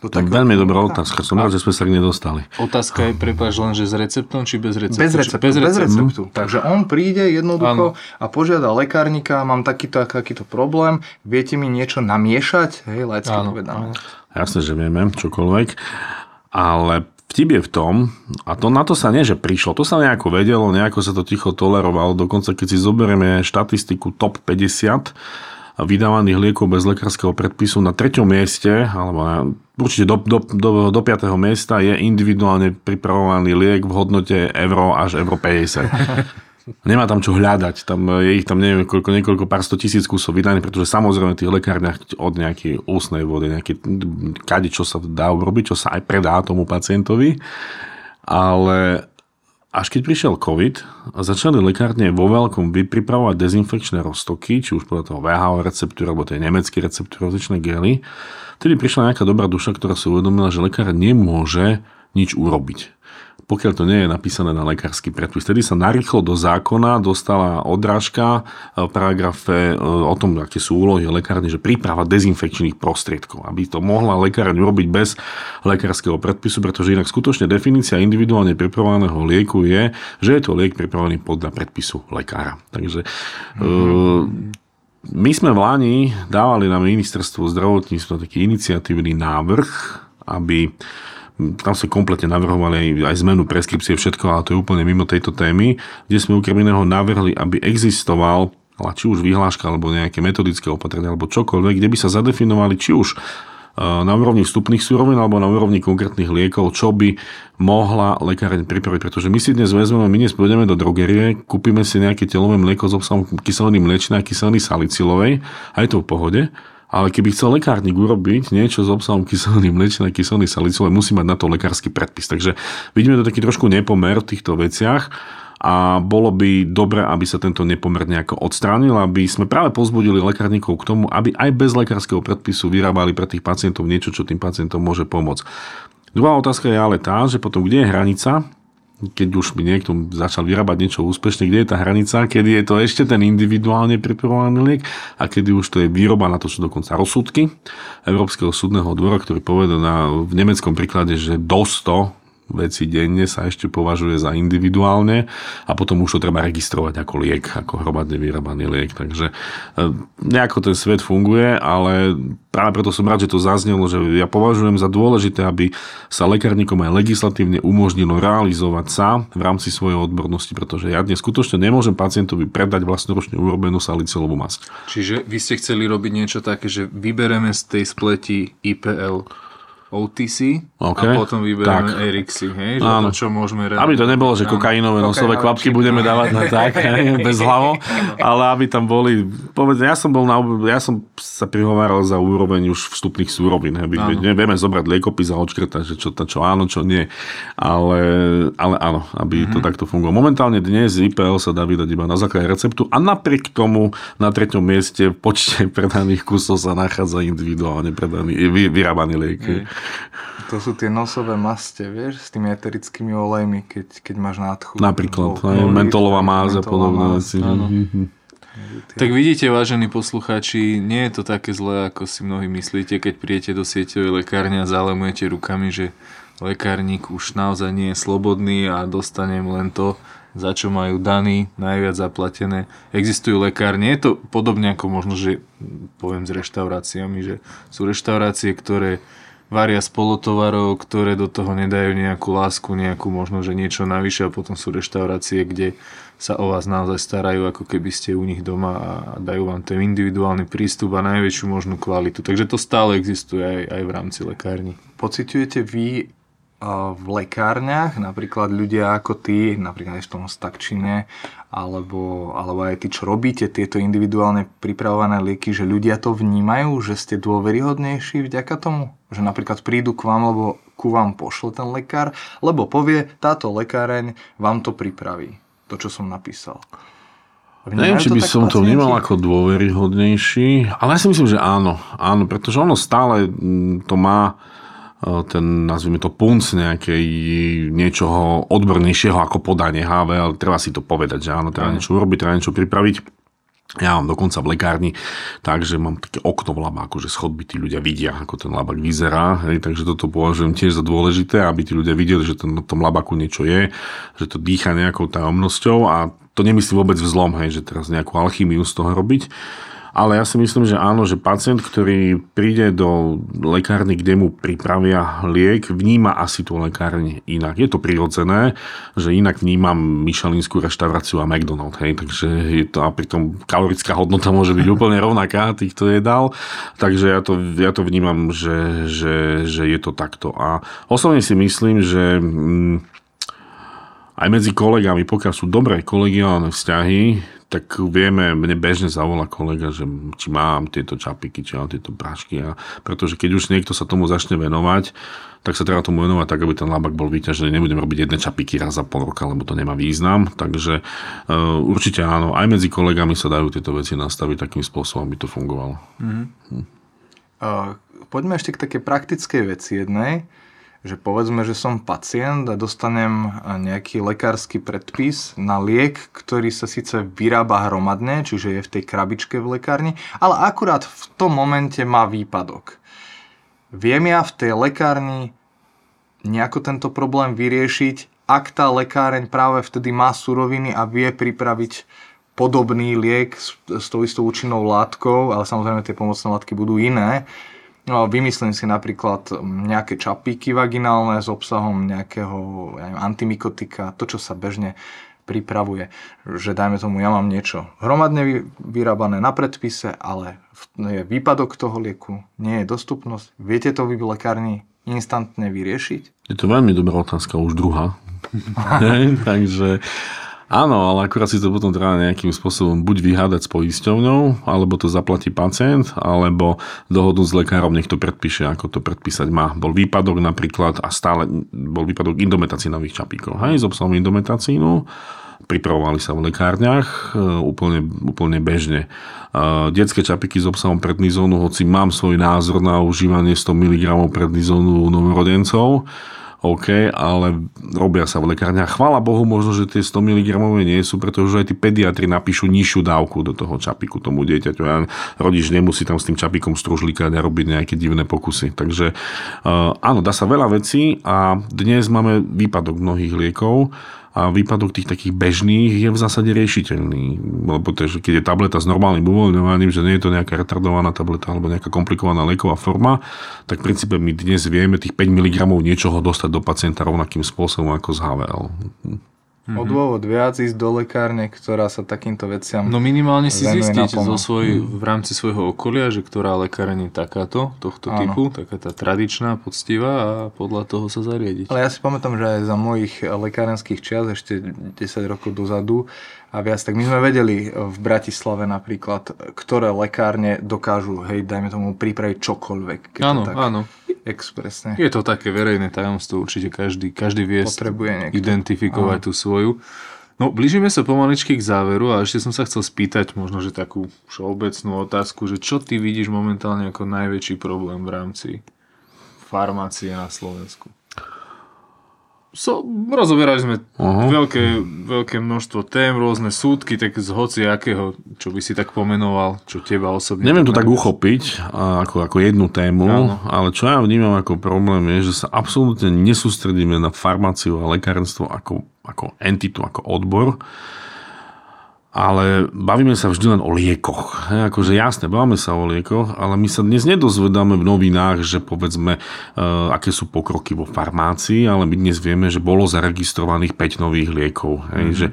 Veľmi dobrá otázka. Som rád, že sme sa k nedostali. Otázka je, prepáč, lenže s receptom či bez receptu? Bez receptu. Takže on príde jednoducho a požiada lekárnika, mám takýto problém, viete mi niečo namiešať? Hej, laicky povedané. Jasne, že vieme, čokoľvek. Ale vtip je v tom, a to na to sa nie, že prišlo, to sa nejako vedelo, nejako sa to ticho tolerovalo, dokonca keď si zoberieme štatistiku TOP 50, vydávaných liekov bez lekárskeho predpisu na 3. mieste, alebo určite do 5. miesta je individuálne pripravovaný liek v hodnote euro až euro 50. Nemá tam čo hľadať, tam je ich tam neviem niekoľko pár 100 000 kusov vydaných, pretože samozrejme v tých lekárniach od nejakej ústnej vody, nejaké kade, čo sa dá urobiť, čo sa aj predá tomu pacientovi, ale... Až keď prišiel COVID, začali lekárne vo veľkom pripravovať dezinfekčné roztoky, či už podľa toho WHO receptúry, alebo tej nemecké receptúry, rozličné gely. Vtedy prišla nejaká dobrá duša, ktorá si uvedomila, že lekár nemôže nič urobiť, pokiaľ to nie je napísané na lekársky predpis. Vtedy sa narýchlo do zákona dostala odrážka v paragrafe o tom, aké sú úlohy lekárne, že príprava dezinfekčných prostriedkov, aby to mohla lekárne urobiť bez lekárskeho predpisu, pretože inak skutočne definícia individuálne pripravovaného lieku je, že je to liek pripravený podľa predpisu lekára. Takže... My sme v Lani dávali na ministerstvo zdravotníctva taký iniciatívny návrh, aby... Tam sa kompletne navrhovali aj zmenu preskripcie, všetko, ale to je úplne mimo tejto témy, kde sme okrem iného navrhli, aby existoval, či už vyhláška, alebo nejaké metodické opatrenia, alebo čokoľvek, kde by sa zadefinovali, či už na úrovni vstupných surovín alebo na úrovni konkrétnych liekov, čo by mohla lekáreň pripraviť. Pretože my si dnes vezmeme, my dnes pôjdeme do drogerie, kúpime si nejaké telové mlieko s obsahom kyseliny mliečnej a kyseliny salicilovej a je to v pohode. Ale keby chcel lekárnik urobiť niečo s obsahom kyseliny mliečnej a kyseliny salicovej, musí mať na to lekársky predpis. Takže vidíme to taký trošku nepomer v týchto veciach a bolo by dobre, aby sa tento nepomer nejako odstránil, aby sme práve povzbudili lekárnikov k tomu, aby aj bez lekárskeho predpisu vyrábali pre tých pacientov niečo, čo tým pacientom môže pomôcť. Druhá otázka je ale tá, že potom kde je hranica, keď už by niekto začal vyrábať niečo úspešne, kde je tá hranica, kedy je to ešte ten individuálne pripravovaný liek a kedy už to je výroba, na to sú dokonca rozsudky Európskeho súdneho dvora, ktorý povedal v nemeckom príklade, že do 100 veci denne sa ešte považuje za individuálne a potom už to treba registrovať ako liek, ako hromadne vyrábaný liek. Takže nejako ten svet funguje, ale práve preto som rád, že to zaznelo, že ja považujem za dôležité, aby sa lekárnikom aj legislatívne umožnilo realizovať sa v rámci svojej odbornosti, pretože ja dnes skutočne nemôžem pacientovi predať vlastnoručne urobenú salicylovú masť. Čiže vy ste chceli robiť niečo také, že vybereme z tej spleti IPL OTC, okay, a potom vyberieme Erixy, hej, že to, čo môžeme realizovať. Aby to nebolo, že kokainové nosové kvapky budeme dávať na tak, hej, bez hlavo, ale aby tam boli, povedzme, ja som sa prihováral za úroveň už vstupných súrovín, hej, vieme zobrať liekopis a odškrtať, že čo áno, čo nie, ale áno, aby to takto fungovalo. Momentálne dnes IPL sa dá vydať iba na základe receptu a napriek tomu na 3. mieste v počte predaných kusov sa nachádza individuálne predaný, vyrábaný liek. To sú tie nosové maste, vieš, s tými eterickými olejmi, keď máš nádchu. Napríklad, mentolová máza, podobné veci. Tak vidíte, vážení poslucháči, nie je to také zlé, ako si mnohí myslíte, keď príjete do sieťovej lekárne a zalemujete rukami, že lekárnik už naozaj nie je slobodný a dostanem len to, za čo majú daný, najviac zaplatené. Existujú lekárne, je to podobne ako možno, že poviem s reštauráciami, že sú reštaurácie, ktoré varia z polotovarov, ktoré do toho nedajú nejakú lásku, nejakú možno, že niečo navyše, a potom sú reštaurácie, kde sa o vás naozaj starajú, ako keby ste u nich doma, a dajú vám ten individuálny prístup a najväčšiu možnú kvalitu. Takže to stále existuje aj v rámci lekárni. Pociťujete vy v lekárniach, napríklad ľudia ako ty, napríklad v tom Stakčine, alebo aj ty, čo robíte tieto individuálne pripravované lieky, že ľudia to vnímajú, že ste dôveryhodnejší vďaka tomu? Že napríklad prídu k vám, lebo ku vám pošle ten lekár, lebo povie, táto lekáreň vám to pripraví, to, čo som napísal. Neviem, či by som to vnímal ako dôveryhodnejší, ale ja si myslím, že áno, pretože ono stále to má ten, nazvime to, punc nejakej niečoho odbornejšieho ako podanie HVL, treba si to povedať, že áno, treba niečo urobiť, treba niečo pripraviť. Ja mám dokonca v lekárni, takže mám také okno v labáku, že schodby tí ľudia vidia, ako ten labák vyzerá, hej, takže toto považujem tiež za dôležité, aby tí ľudia videli, že na tom labáku niečo je, že to dýcha nejakou tajomnosťou, a to nemyslím vôbec v zlom, hej, že teraz nejakú alchýmiu z toho robiť. Ale ja si myslím, že áno, že pacient, ktorý príde do lekárny, kde mu pripravia liek, vníma asi tú lekárň inak. Je to prirodzené, že inak vnímam Michelinskú reštauráciu a McDonald's, hej, takže je to, a pritom kalorická hodnota môže byť úplne rovnaká týchto jedál, takže ja to vnímam, že je to takto. A osobne si myslím, že aj medzi kolegami, pokiaľ sú dobré kolegiálne vzťahy, tak vieme, mne bežne zavolá kolega, že či mám tieto čapiky, či mám tieto prášky. Pretože keď už niekto sa tomu začne venovať, tak sa treba tomu venovať tak, aby ten labak bol vyťažený. Nebudem robiť jedné čapiky raz za pol roka, lebo to nemá význam. Takže určite áno, aj medzi kolegami sa dajú tieto veci nastaviť takým spôsobom, aby to fungovalo. Poďme ešte k takej praktickej veci jednej. Že povedzme, že som pacient a dostanem nejaký lekársky predpis na liek, ktorý sa síce vyrába hromadne, čiže je v tej krabičke v lekárni, ale akurát v tom momente má výpadok. Viem ja v tej lekárni nejako tento problém vyriešiť, ak tá lekáreň práve vtedy má suroviny a vie pripraviť podobný liek s tou istou účinnou látkou, ale samozrejme tie pomocné látky budú iné. No, vymyslím si napríklad nejaké čapíky vaginálne s obsahom nejakého antimikotika, to, čo sa bežne pripravuje. Že dajme tomu, ja mám niečo hromadne vyrábané na predpise, ale je výpadok toho lieku, nie je dostupnosť. Viete to vy v lekárni instantne vyriešiť? Je to veľmi dobrá otázka, už druhá. Takže áno, ale akurát si to potom treba nejakým spôsobom buď vyhádať s poisťovňou, alebo to zaplatí pacient, alebo dohodnúť s lekárom, nech to predpíše, ako to predpísať má. Bol výpadok napríklad, a stále bol výpadok indometacínových čapíkov. Hej, s obsahom indometacínu. Pripravovali sa v lekárniach úplne bežne. Detské čapiky s obsahom prednizónu, hoci mám svoj názor na užívanie 100 mg prednizónu u novorodencov, OK, ale robia sa v lekárniach. Chvála Bohu, možno, že tie 100 mg nie sú, pretože aj tí pediatri napíšu nižšiu dávku do toho čapiku tomu dieťaťu. A rodič nemusí tam s tým čapikom stružlíkať a robiť nejaké divné pokusy. Takže áno, dá sa veľa vecí a dnes máme výpadok mnohých liekov. A výpadok tých takých bežných je v zásade riešiteľný. Lebo tež, keď je tableta s normálnym uvoľňovaním, že nie je to nejaká retardovaná tableta alebo nejaká komplikovaná lieková forma, tak v princípe my dnes vieme tých 5 mg niečoho dostať do pacienta rovnakým spôsobom ako z HVL. O dôvod viac ísť do lekárne, ktorá sa takýmto veciam... No minimálne si zistiť v rámci svojho okolia, že ktorá lekárne je takáto, tohto typu, taká tá tradičná, poctivá a podľa toho sa zariadiť. Ale ja si pamätám, že aj za mojich lekárenských čias, ešte 10 rokov dozadu a viac, tak my sme vedeli v Bratislave napríklad, ktoré lekárne dokážu, hej, dajme tomu, pripraviť čokoľvek. Áno, tak... áno. Expresne. Je to také verejné tajomstvo, určite každý vie identifikovať tú svoju. No, blížime sa pomaličky k záveru a ešte som sa chcel spýtať možno, že takú všeobecnú otázku, že čo ty vidíš momentálne ako najväčší problém v rámci farmácie na Slovensku? Rozoberali sme veľké množstvo tém, rôzne súdky, tak z hociakého, čo by si tak pomenoval, čo teba osobne... Neviem to tak uchopiť ako jednu tému, ale čo ja vnímam ako problém je, že sa absolútne nesústredíme na farmáciu a lekárstvo ako entitu, ako odbor. Ale bavíme sa vždy len o liekoch. Akože jasné, bavíme sa o liekoch, ale my sa dnes nedozvedáme v novinách, že povedzme, aké sú pokroky vo farmácii, ale my dnes vieme, že bolo zaregistrovaných 5 nových liekov. Že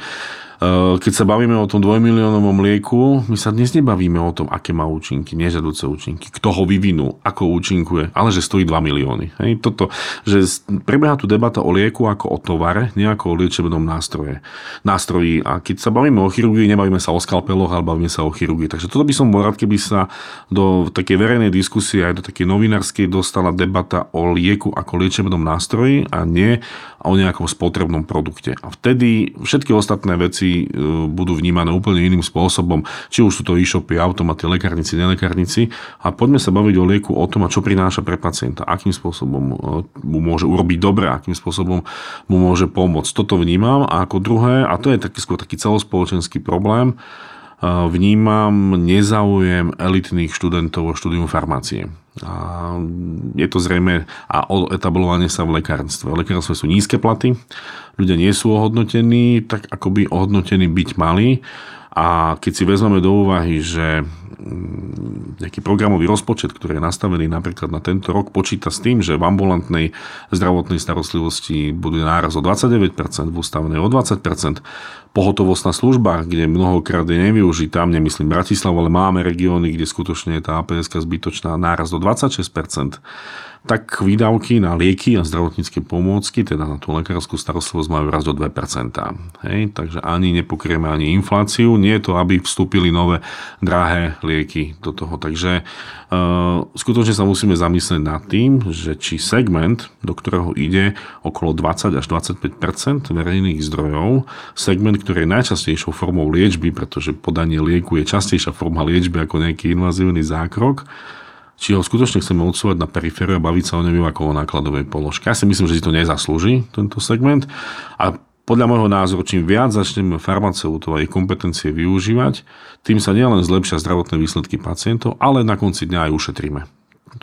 keď sa bavíme o tom 2-miliónovom lieku, my sa dnes nebavíme o tom, aké má účinky, nežiaduce účinky, kto ho vyvinul, ako účinkuje, ale že stojí 2 milióny. Hej, toto, že prebieha tu debata o lieku ako o tovare, nie ako o liečebnom nástroji. A keď sa bavíme o chirurgii, nebavíme sa o skalpeloch, ale bavíme sa o chirurgii. Takže toto by som bol rád, keby sa do takej verejnej diskusie aj do takej novinárskej dostala debata o lieku ako liečebnom nástroji a nie o nejakom spotrebnom produkte. A vtedy všetky ostatné veci budú vnímané úplne iným spôsobom. Či už sú to e-shopy, automaty, lekárnici, nelekárnici. A poďme sa baviť o lieku, o tom, a čo prináša pre pacienta. Akým spôsobom mu môže urobiť dobre, akým spôsobom mu môže pomôcť. Toto vnímam. A ako druhé, a to je skôr taký celospoločenský problém, vnímam nezáujem elitných študentov o štúdium farmácie. A je to zrejme a etablovanie sa v lekárstve. V lekárstve sú nízke platy, ľudia nie sú ohodnotení tak, ako by ohodnotení byť mali. A keď si vezmeme do úvahy, že nejaký programový rozpočet, ktorý je nastavený napríklad na tento rok, počíta s tým, že v ambulantnej zdravotnej starostlivosti bude náraz o 29%, v ústavnej o 20%, pohotovostná služba, kde mnohokrát je nevyužitá, nemyslím Bratislava, ale máme regióny, kde skutočne je tá APS-ka zbytočná, náraz o 26%, tak výdavky na lieky a zdravotnícke pomôcky, teda na tú lekárskú starostlivosť, majú rast o 2%. Hej? Takže ani nepokrieme ani infláciu, nie je to, aby vstúpili nové drahé lieky do toho. Takže skutočne sa musíme zamyslieť nad tým, že či segment, do ktorého ide okolo 20 až 25% verejných zdrojov, segment, ktorý je najčastejšou formou liečby, pretože podanie lieku je častejšia forma liečby ako nejaký invazívny zákrok, či ho skutočne chceme odsúvať na perifériu a baviť sa o neviem ako o nákladovej položke. Ja si myslím, že si to nezaslúži, tento segment. A podľa môjho názoru, čím viac začneme farmaceutov a ich kompetencie využívať, tým sa nielen zlepšia zdravotné výsledky pacientov, ale na konci dňa aj ušetríme.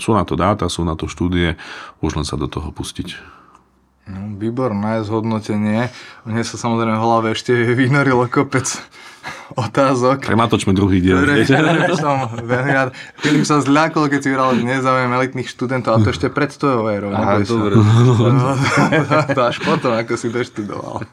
Sú na to dáta, sú na to štúdie, už len sa do toho pustiť. No, výborné zhodnotenie. Mne sa samozrejme v hlave ešte vynorilo kopec otázok. Tak natočme druhý diel. Filip sa zľakol, keď si vyhral nezáujem elitných študentov, ale to ešte pred tvojou érou. Aha, dobre. To až potom, ako si doštudoval.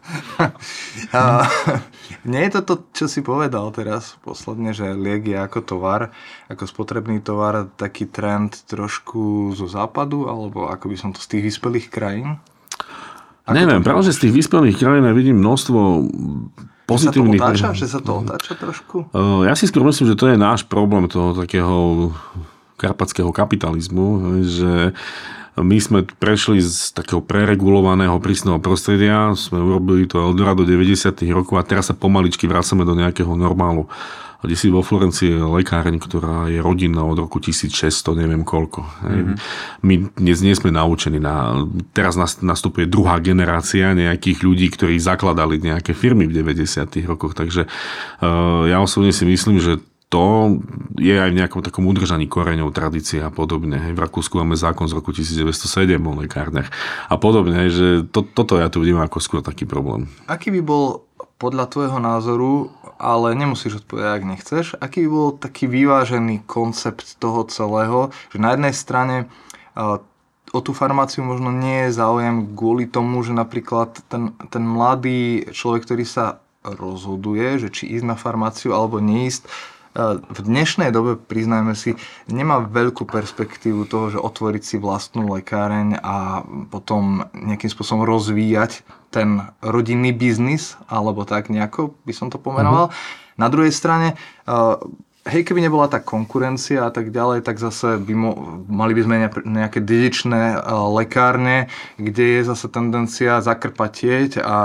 Nie je to, čo si povedal teraz posledne, že liek je ako tovar, ako spotrebný tovar, taký trend trošku zo západu, alebo ako by som to z tých vyspelých krajín? Ako neviem, práve že z tých vyspelých krajín vidím množstvo pozitívnych... Že sa to otáča trošku? Ja si skôr myslím, že to je náš problém toho takého karpatského kapitalizmu, že my sme prešli z takého preregulovaného prísneho prostredia, sme urobili to Eldorado do 90. rokov a teraz sa pomaličky vracame do nejakého normálu. kde si vo Florencii je lekáreň, ktorá je rodinná od roku 1600, neviem koľko. Mm-hmm. My dnes nie sme naučení. Teraz nastupuje druhá generácia nejakých ľudí, ktorí zakladali nejaké firmy v 90. rokoch. Takže ja osobne si myslím, že to je aj v nejakom takom udržaní koreňov, tradície a podobne. V Rakúsku máme zákon z roku 1907 o lekárniach a podobne, že toto ja tu vnímam ako skôr taký problém. Aký by bol podľa tvojho názoru, ale nemusíš odpovedať, ak nechceš, aký by bol taký vyvážený koncept toho celého, že na jednej strane o tú farmáciu možno nie je záujem kvôli tomu, že napríklad ten mladý človek, ktorý sa rozhoduje, že či ísť na farmáciu alebo neísť, v dnešnej dobe, priznajme si, nemá veľkú perspektívu toho, že otvoriť si vlastnú lekáreň a potom nejakým spôsobom rozvíjať ten rodinný biznis, alebo tak nejako by som to pomenoval. Na druhej strane, hej, keby nebola tá konkurencia a tak ďalej, tak zase by mali by sme nejaké dedičné lekárne, kde je zase tendencia zakrpatieť a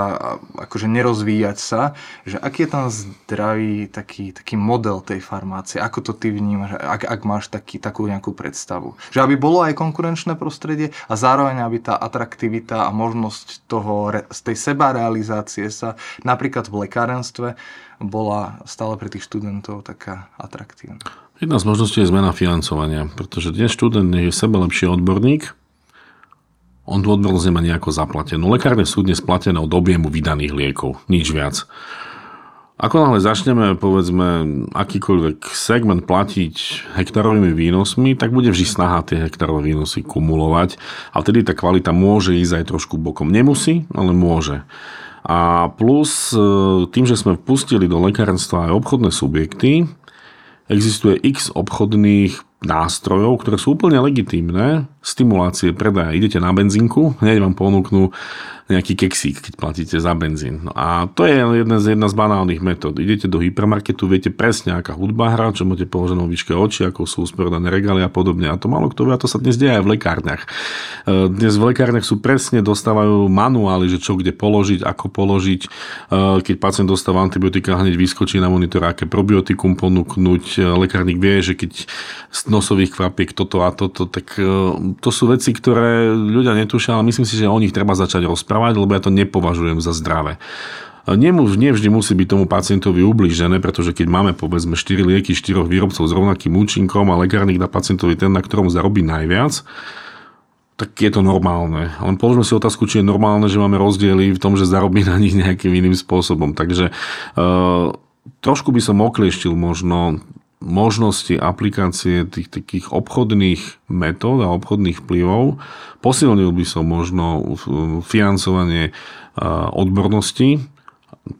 akože nerozvíjať sa. Že aký je tam zdravý taký model tej farmácie? Ako to ty vnímaš, ak máš takú nejakú predstavu? Že aby bolo aj konkurenčné prostredie a zároveň aby tá atraktivita a možnosť toho, z tej sebarealizácie sa napríklad v lekárenstve bola stále pre tých študentov taká atraktívna. Jedna z možností je zmena financovania, pretože dnes študent je sebe lepší odborník, on tú odbornosť nemá nejako zaplatenú. Lekárne sú dnes platené od objemu vydaných liekov, nič viac. Ako náhle začneme, povedzme, akýkoľvek segment platiť hektarovými výnosmi, tak bude vždy snaha tie hektarové výnosy kumulovať a vtedy tá kvalita môže ísť aj trošku bokom. Nemusí, ale môže. A plus, tým, že sme vpustili do lekárstva aj obchodné subjekty, existuje x obchodných nástrojov, ktoré sú úplne legitímne, stimulácie predaja. Idete na benzínku, hneď vám ponúknú nejaký keksík, keď platíte za benzín. No a to je jedna z banálnych metód. Idete do hypermarketu, viete presne, aká hudba hrá, čo máte položené výške oči, ako sú uspredané regály a podobne. A to málo kto vie, a to sa dnes deje aj v lekárniach. Dnes v lekárniach sú presne, dostávajú manuály, že čo kde položiť, ako položiť. Keď pacient dostáva antibiotika, hneď vyskočí na monitor, aké probiotikum ponúknuť. Lekárnik vie, že keď nosových kvapiek toto a toto, tak to sú veci, ktoré ľudia netušia, ale myslím si, že o nich treba začať rozprávať, lebo ja to nepovažujem za zdravé. Nevždy musí byť tomu pacientovi ublížené, pretože keď máme povedzme 4 lieky 4 výrobcov s rovnakým účinkom a lekárnik dá pacientovi ten, na ktorom zarobí najviac, tak je to normálne. Len položme si otázku, či je normálne, že máme rozdiely v tom, že zarobí na nich nejakým iným spôsobom. Takže trošku by som oklieštil možno možnosti aplikácie tých takých obchodných metód a obchodných vplyvov. Posilnil by som možno financovanie odbornosti.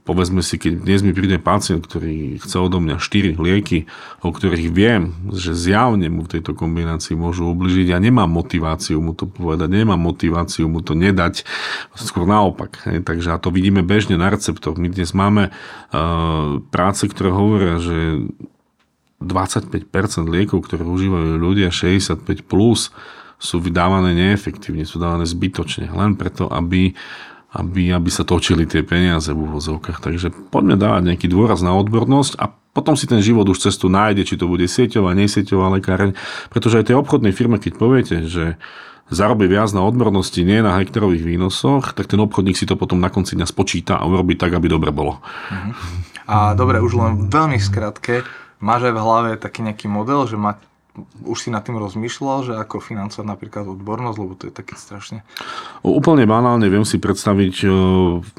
Povedzme si, keď dnes mi príde pacient, ktorý chce odo mňa 4 lieky, o ktorých viem, že zjavne mu v tejto kombinácii môžu ubližiť. Ja nemám motiváciu mu to povedať, nemám motiváciu mu to nedať. Skôr naopak. Takže a to vidíme bežne na receptoch. My dnes máme práce, ktoré hovoria, že 25% liekov, ktoré užívajú ľudia 65 plus, sú vydávané neefektívne, sú dávané zbytočne, len preto, aby sa točili tie peniaze v úvozovkách. Takže poďme dávať nejaký dôraz na odbornosť a potom si ten život už cestu nájde, či to bude sieťová, nesieťová lekáreň, pretože aj tej obchodnej firme, keď poviete, že zarobí viac na odbornosti, nie na hektarových výnosoch, tak ten obchodník si to potom na konci dňa spočíta a urobí tak, aby dobre bolo. A dobre, už len veľmi skratke, máš aj v hlave taký nejaký model, že už si nad tým rozmýšľal, že ako financovať napríklad odbornosť, lebo to je taký strašne... Úplne banálne viem si predstaviť,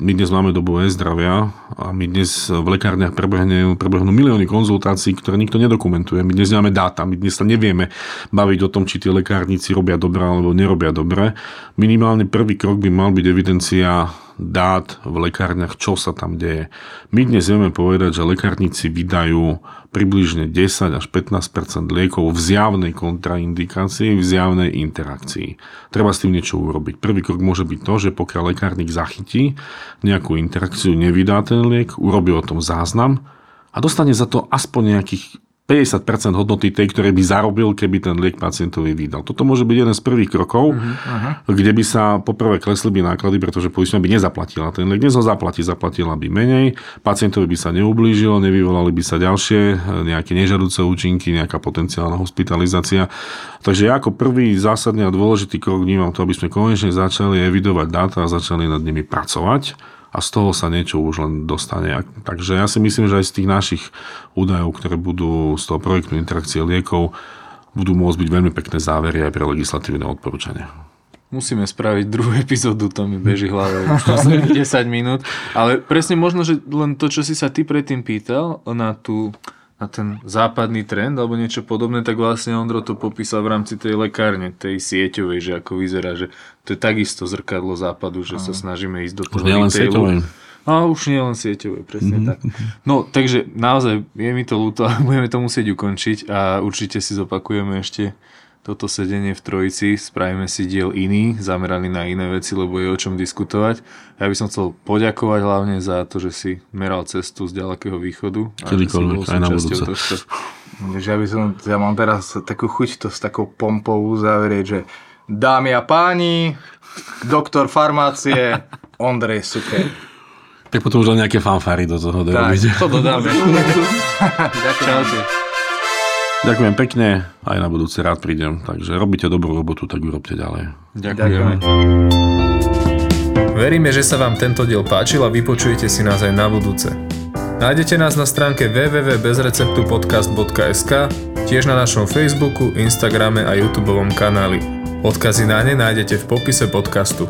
my dnes máme dobu e-zdravia a my dnes v lekárniach prebehnú milióny konzultácií, ktoré nikto nedokumentuje. My dnes nemáme dáta, my dnes sa nevieme baviť o tom, či tie lekárnici robia dobre alebo nerobia dobre. Minimálne prvý krok by mal byť evidencia dát v lekárniach, čo sa tam deje. My dnes vieme povedať, že lekárnici vydajú približne 10 až 15% liekov v zjavnej kontraindikácii, v zjavnej interakcii. Treba s tým niečo urobiť. Prvý krok môže byť to, že pokiaľ lekárnik zachytí nejakú interakciu, nevydá ten liek, urobí o tom záznam a dostane za to aspoň nejakých 50% hodnoty tej, ktoré by zarobil, keby ten liek pacientovi vydal. Toto môže byť jeden z prvých krokov, kde by sa poprvé klesli by náklady, pretože poistňovňa by nezaplatila ten liek. Dnes ho zaplatí, zaplatila by menej, pacientovi by sa neublížilo, nevyvolali by sa ďalšie nejaké nežadúce účinky, nejaká potenciálna hospitalizácia. Takže ja ako prvý zásadný a dôležitý krok vnímam to, aby sme konečne začali evidovať dáta a začali nad nimi pracovať. A z toho sa niečo už len dostane. Takže ja si myslím, že aj z tých našich údajov, ktoré budú z toho projektu interakcie liekov, budú môcť byť veľmi pekné závery aj pre legislatívne odporúčania. Musíme spraviť druhú epizódu, to mi beží hlava už 10 minút. Ale presne možno, že len to, čo si sa ty predtým pýtal na ten západný trend alebo niečo podobné, tak vlastne Ondro to popísal v rámci tej lekárne, tej sieťovej, že ako vyzerá, že to je takisto zrkadlo západu, že sa snažíme ísť do toho retailu. A už nie len sieťové, presne tak. No, takže naozaj je mi to ľúto, budeme to musieť ukončiť a určite si zopakujeme ešte toto sedenie v trojici, spravíme si diel iný, zameraný na iné veci, lebo je o čom diskutovať. Ja by som chcel poďakovať hlavne za to, že si meral cestu z ďalekého východu. Kedykoľvek, aj na budúce. Ja mám teraz takú chuť to s takou pompou uzavrieť, že dámy a páni, doktor farmácie Ondrej Sukel. Tak potom už len nejaké fanfári do toho dojdú. To dodáme. Ďakujem. Ďakujem pekne, aj na budúce rád prídem. Takže robíte dobrú robotu, tak ju robte ďalej. Ďakujem. Veríme, že sa vám tento diel páčil a vypočujete si nás aj na budúce. Nájdete nás na stránke www.bezreceptupodcast.sk, tiež na našom Facebooku, Instagrame a YouTubeovom kanáli. Odkazy na ne nájdete v popise podcastu.